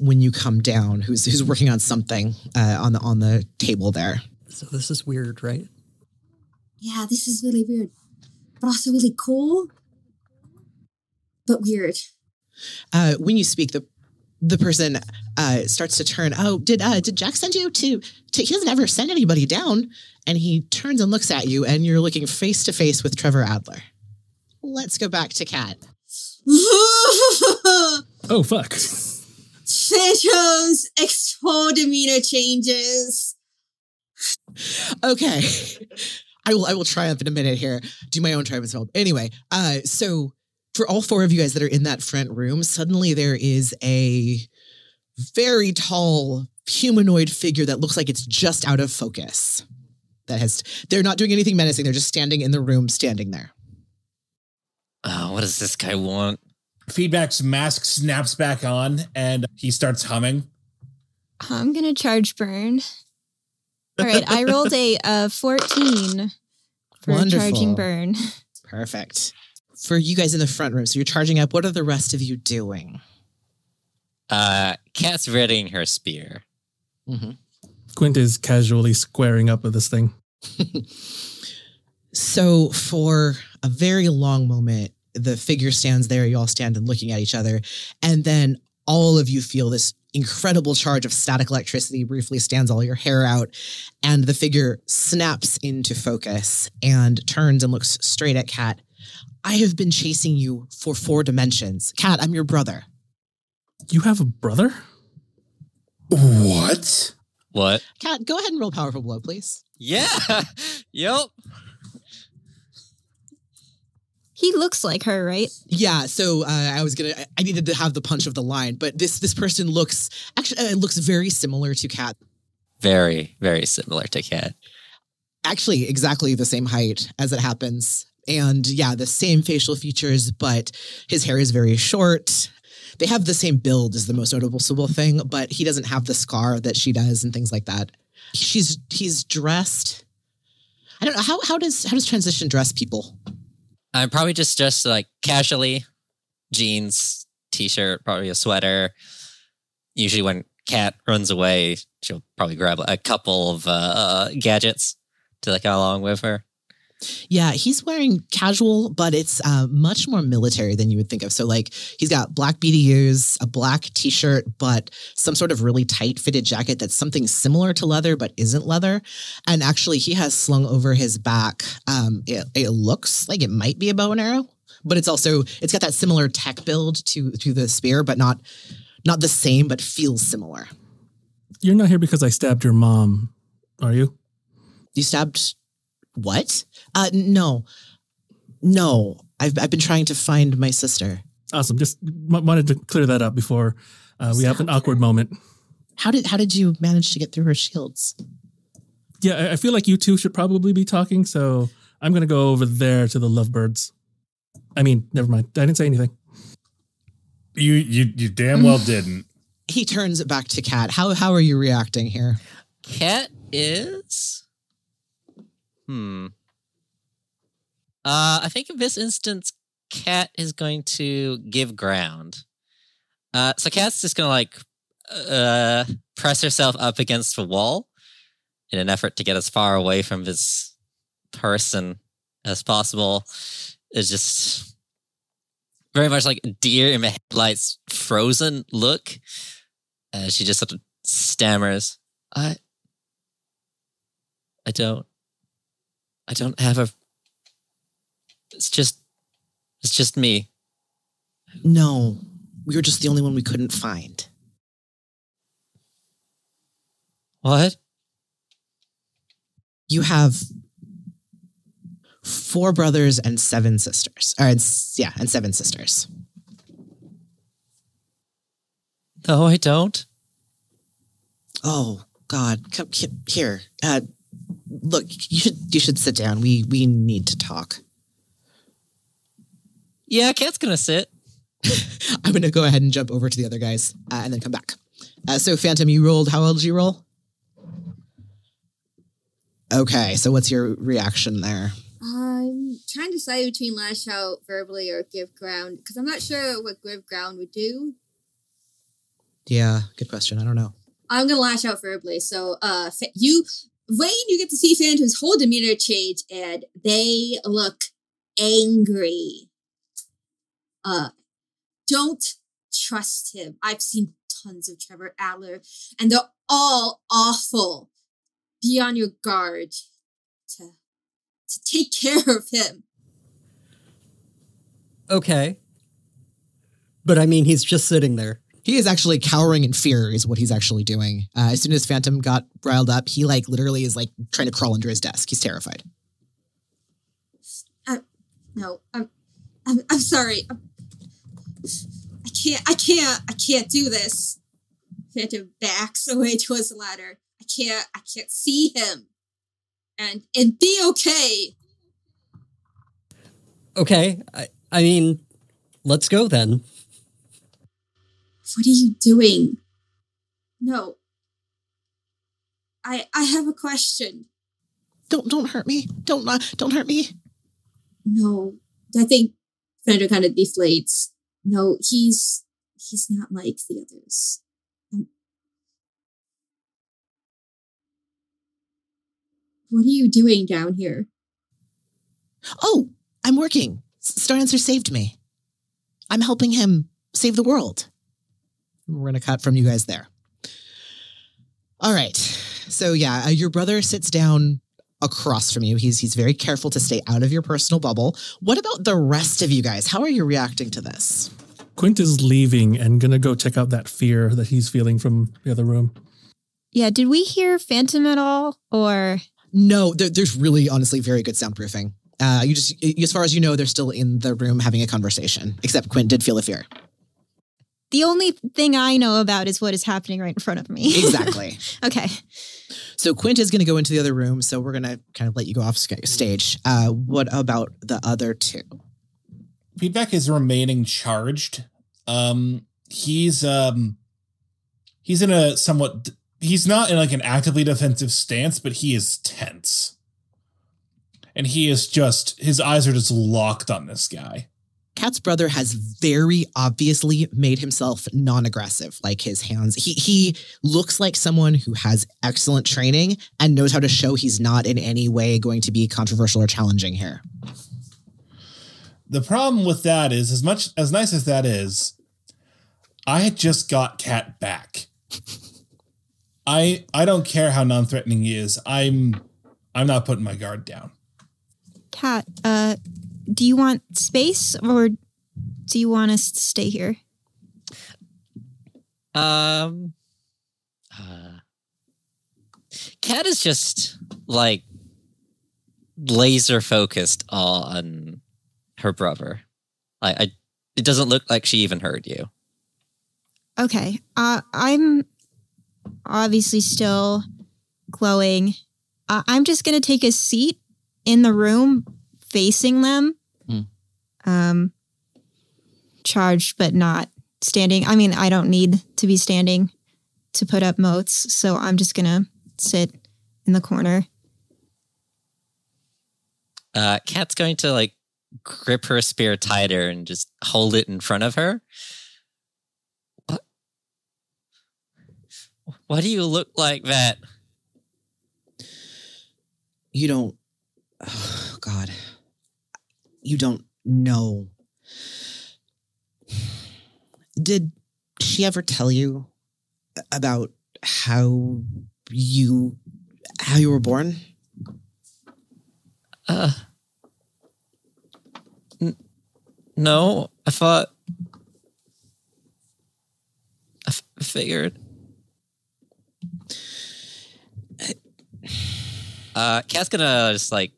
when you come down who's working on something on the table there. So this is weird, right? Yeah, this is really weird, but also really cool. But weird. When you speak, the person starts to turn. Oh, did Jack send you to? He doesn't ever send anybody down. And he turns and looks at you, and you're looking face to face with Trevor Adler. Let's go back to Kat. Oh fuck! Shows extra demeanor changes. Okay, I will try up in a minute here. Do my own time as well. Anyway, so. For all four of you guys that are in that front room, suddenly there is a very tall humanoid figure that looks like it's just out of focus. They're not doing anything menacing. They're just standing in the room, standing there. What does this guy want? Feedback's mask snaps back on and he starts humming. I'm going to charge burn. All right. I rolled a 14 for Wonderful. Charging burn. Perfect. For you guys in the front room, so you're charging up. What are the rest of you doing? Kat's readying her spear. Mm-hmm. Quint is casually squaring up with this thing. So for a very long moment, the figure stands there. You all stand and looking at each other. And then all of you feel this incredible charge of static electricity briefly stands all your hair out. And the figure snaps into focus and turns and looks straight at Kat. I have been chasing you for four dimensions. Kat, I'm your brother. You have a brother? What? What? Kat, go ahead and roll powerful blow, please. Yeah. Yep. He looks like her, right? Yeah. So I needed to have the punch of the line, but this person looks very similar to Kat. Very, very similar to Kat. Actually, exactly the same height as it happens. And yeah, the same facial features, but his hair is very short. They have the same build is the most noticeable thing, but he doesn't have the scar that she does and things like that. He's dressed. I don't know. How does Transition dress people? I'm probably just dressed like casually. Jeans, t-shirt, probably a sweater. Usually when Kat runs away, she'll probably grab a couple of gadgets to like go along with her. Yeah, he's wearing casual, but it's much more military than you would think of. So like he's got black BDUs, a black t-shirt, but some sort of really tight fitted jacket that's something similar to leather, but isn't leather. And actually he has slung over his back. It looks like it might be a bow and arrow, but it's got that similar tech build to the spear, but not the same, but feels similar. You're not here because I stabbed your mom, are you? You stabbed... What? No. I've been trying to find my sister. Awesome. Just wanted to clear that up before we have an awkward moment. How did you manage to get through her shields? Yeah, I feel like you two should probably be talking, so I'm going to go over there to the lovebirds. I mean, never mind. I didn't say anything. You damn well didn't. He turns back to Kat. How are you reacting here? Kat is... I think in this instance, Kat is going to give ground. So Kat's just going to like press herself up against the wall in an effort to get as far away from this person as possible. It's just very much like a deer in the headlights, frozen look. She just sort of stammers, I don't have a... It's just me. No, we were just the only one we couldn't find. What? You have 4 brothers and 7 sisters. And 7 sisters. No, I don't. Oh, God. Come here. Look, you should sit down. We need to talk. Yeah, Kat's going to sit. I'm going to go ahead and jump over to the other guys and then come back. So, Phantom, you rolled... How well did you roll? Okay, so what's your reaction there? I'm trying to decide between lash out verbally or give ground, because I'm not sure what give ground would do. Yeah, good question. I don't know. I'm going to lash out verbally. So, Wayne, you get to see Phantom's whole demeanor change, and they look angry. Don't trust him. I've seen tons of Trevor Adler, and they're all awful. Be on your guard to take care of him. Okay. But I mean, he's just sitting there. He is actually cowering in fear is what he's actually doing. As soon as Phantom got riled up, he literally is trying to crawl under his desk. He's terrified. No, I'm sorry. I can't do this. Phantom backs away towards the ladder. I can't see him. And be okay. Okay. I mean, let's go then. What are you doing? No. I have a question. Don't hurt me. Don't hurt me. No. I think Fender kind of deflates. No, he's not like the others. What are you doing down here? Oh, I'm working. Stardancer saved me. I'm helping him save the world. We're going to cut from you guys there. All right. So yeah, your brother sits down across from you. He's very careful to stay out of your personal bubble. What about the rest of you guys? How are you reacting to this? Quint is leaving and going to go check out that fear that he's feeling from the other room. Yeah, did we hear Phantom at all? Or no, there's really honestly very good soundproofing. As far as you know, they're still in the room having a conversation, except Quint did feel the fear. The only thing I know about is what is happening right in front of me. Exactly. Okay. So Quint is going to go into the other room, so we're going to kind of let you go off stage. What about the other two? Feedback is remaining charged. He's in a somewhat... He's not in an actively defensive stance, but he is tense. And he is just... His eyes are just locked on this guy. Cat's brother has very obviously made himself non-aggressive, his hands. He looks like someone who has excellent training and knows how to show he's not in any way going to be controversial or challenging here. The problem with that is, as much as nice as that is, I had just got Cat back. I don't care how non-threatening he is. I'm not putting my guard down. Cat, do you want space or do you want us to stay here? Cat is just laser focused on her brother. It doesn't look like she even heard you. Okay. I'm obviously still glowing. I'm just going to take a seat in the room facing them. Charged but not standing. I mean, I don't need to be standing to put up motes, so I'm just gonna sit in the corner. Kat's going to grip her spear tighter and just hold it in front of her. What? Why do you look like that? You don't... Oh, God. You don't know. Did she ever tell you about how you were born? No, I thought... I figured. Kat's gonna just like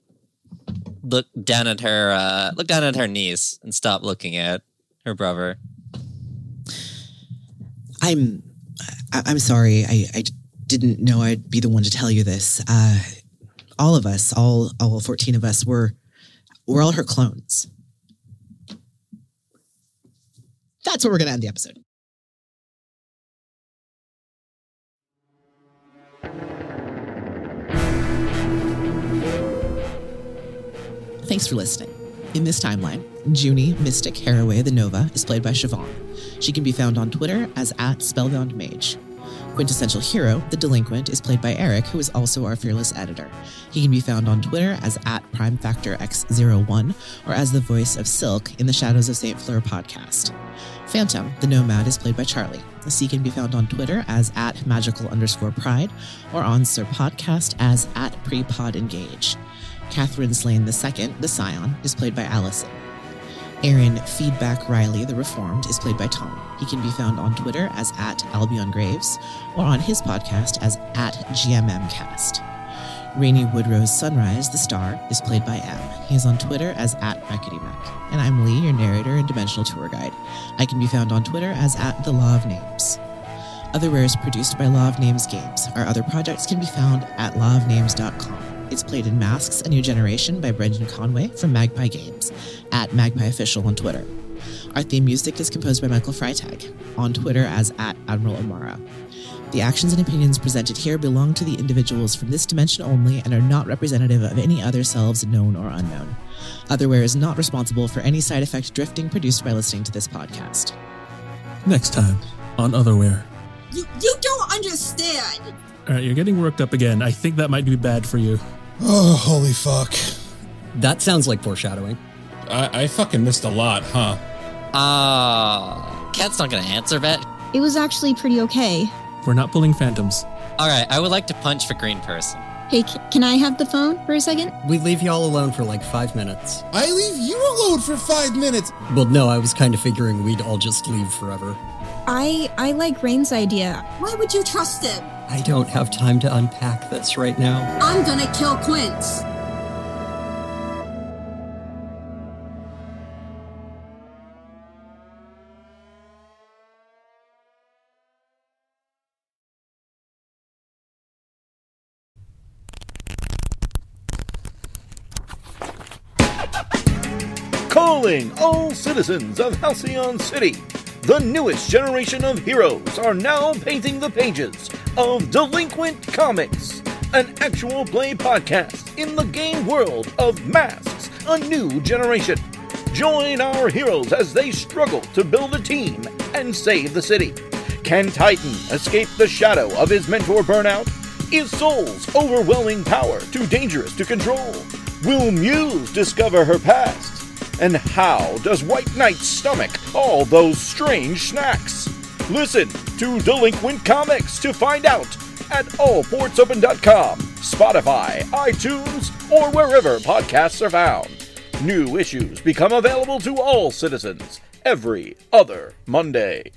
look down at her knees and stop looking at her brother. I'm sorry. I didn't know I'd be the one to tell you this. All of us, all 14 of us, we're all her clones. That's where we're gonna end the episode. Thanks for listening. In this timeline, Junie Mystic Haraway the Nova is played by Siobhan. She can be found on Twitter as @SpellboundMage. Quintessential Hero, the Delinquent, is played by Eric, who is also our fearless editor. He can be found on Twitter as @PrimeFactorX01 or as the voice of Silk in the Shadows of St. Fleur podcast. Phantom, the Nomad, is played by Charlie. She can be found on Twitter as @Magical_Pride or on Sir Podcast as @PrePodEngage. Catherine Slane II, the Scion, is played by Allison. Aaron Feedback Riley, the Reformed, is played by Tom. He can be found on Twitter as @AlbionGraves or on his podcast as @GMMCast. Rainy Woodrose Sunrise, the Star, is played by M. He is on Twitter as @MackityMac. And I'm Lee, your narrator and dimensional tour guide. I can be found on Twitter as @TheLawOfNames. Otherwhere is produced by Law of Names Games. Our other projects can be found at lawofnames.com. It's played in Masks: A New Generation by Brendan Conway from Magpie Games, @MagpieOfficial on Twitter. Our theme music is composed by Michael Freitag, on Twitter as @AdmiralOmara. The actions and opinions presented here belong to the individuals from this dimension only and are not representative of any other selves known or unknown. Otherwhere is not responsible for any side effect drifting produced by listening to this podcast. Next time on Otherwhere. You don't understand! Alright, you're getting worked up again. I think that might be bad for you. Oh, holy fuck. That sounds like foreshadowing. I fucking missed a lot, huh? Cat's not gonna answer that. It was actually pretty okay. We're not pulling phantoms. Alright, I would like to punch for green person. Hey, can I have the phone for a second? We leave y'all alone for like 5 minutes. I leave you alone for 5 minutes! Well, no, I was kind of figuring we'd all just leave forever. I like Rain's idea. Why would you trust him? I don't have time to unpack this right now. I'm gonna kill Quince. Calling all citizens of Halcyon City. The newest generation of heroes are now painting the pages of Delinquent Comics, an actual play podcast in the game world of Masks: A New Generation. Join our heroes as they struggle to build a team and save the city. Can Titan escape the shadow of his mentor burnout? Is Soul's overwhelming power too dangerous to control? Will Muse discover her past? And how does White Knight stomach all those strange snacks? Listen to Delinquent Comics to find out at allportsopen.com, Spotify, iTunes, or wherever podcasts are found. New issues become available to all citizens every other Monday.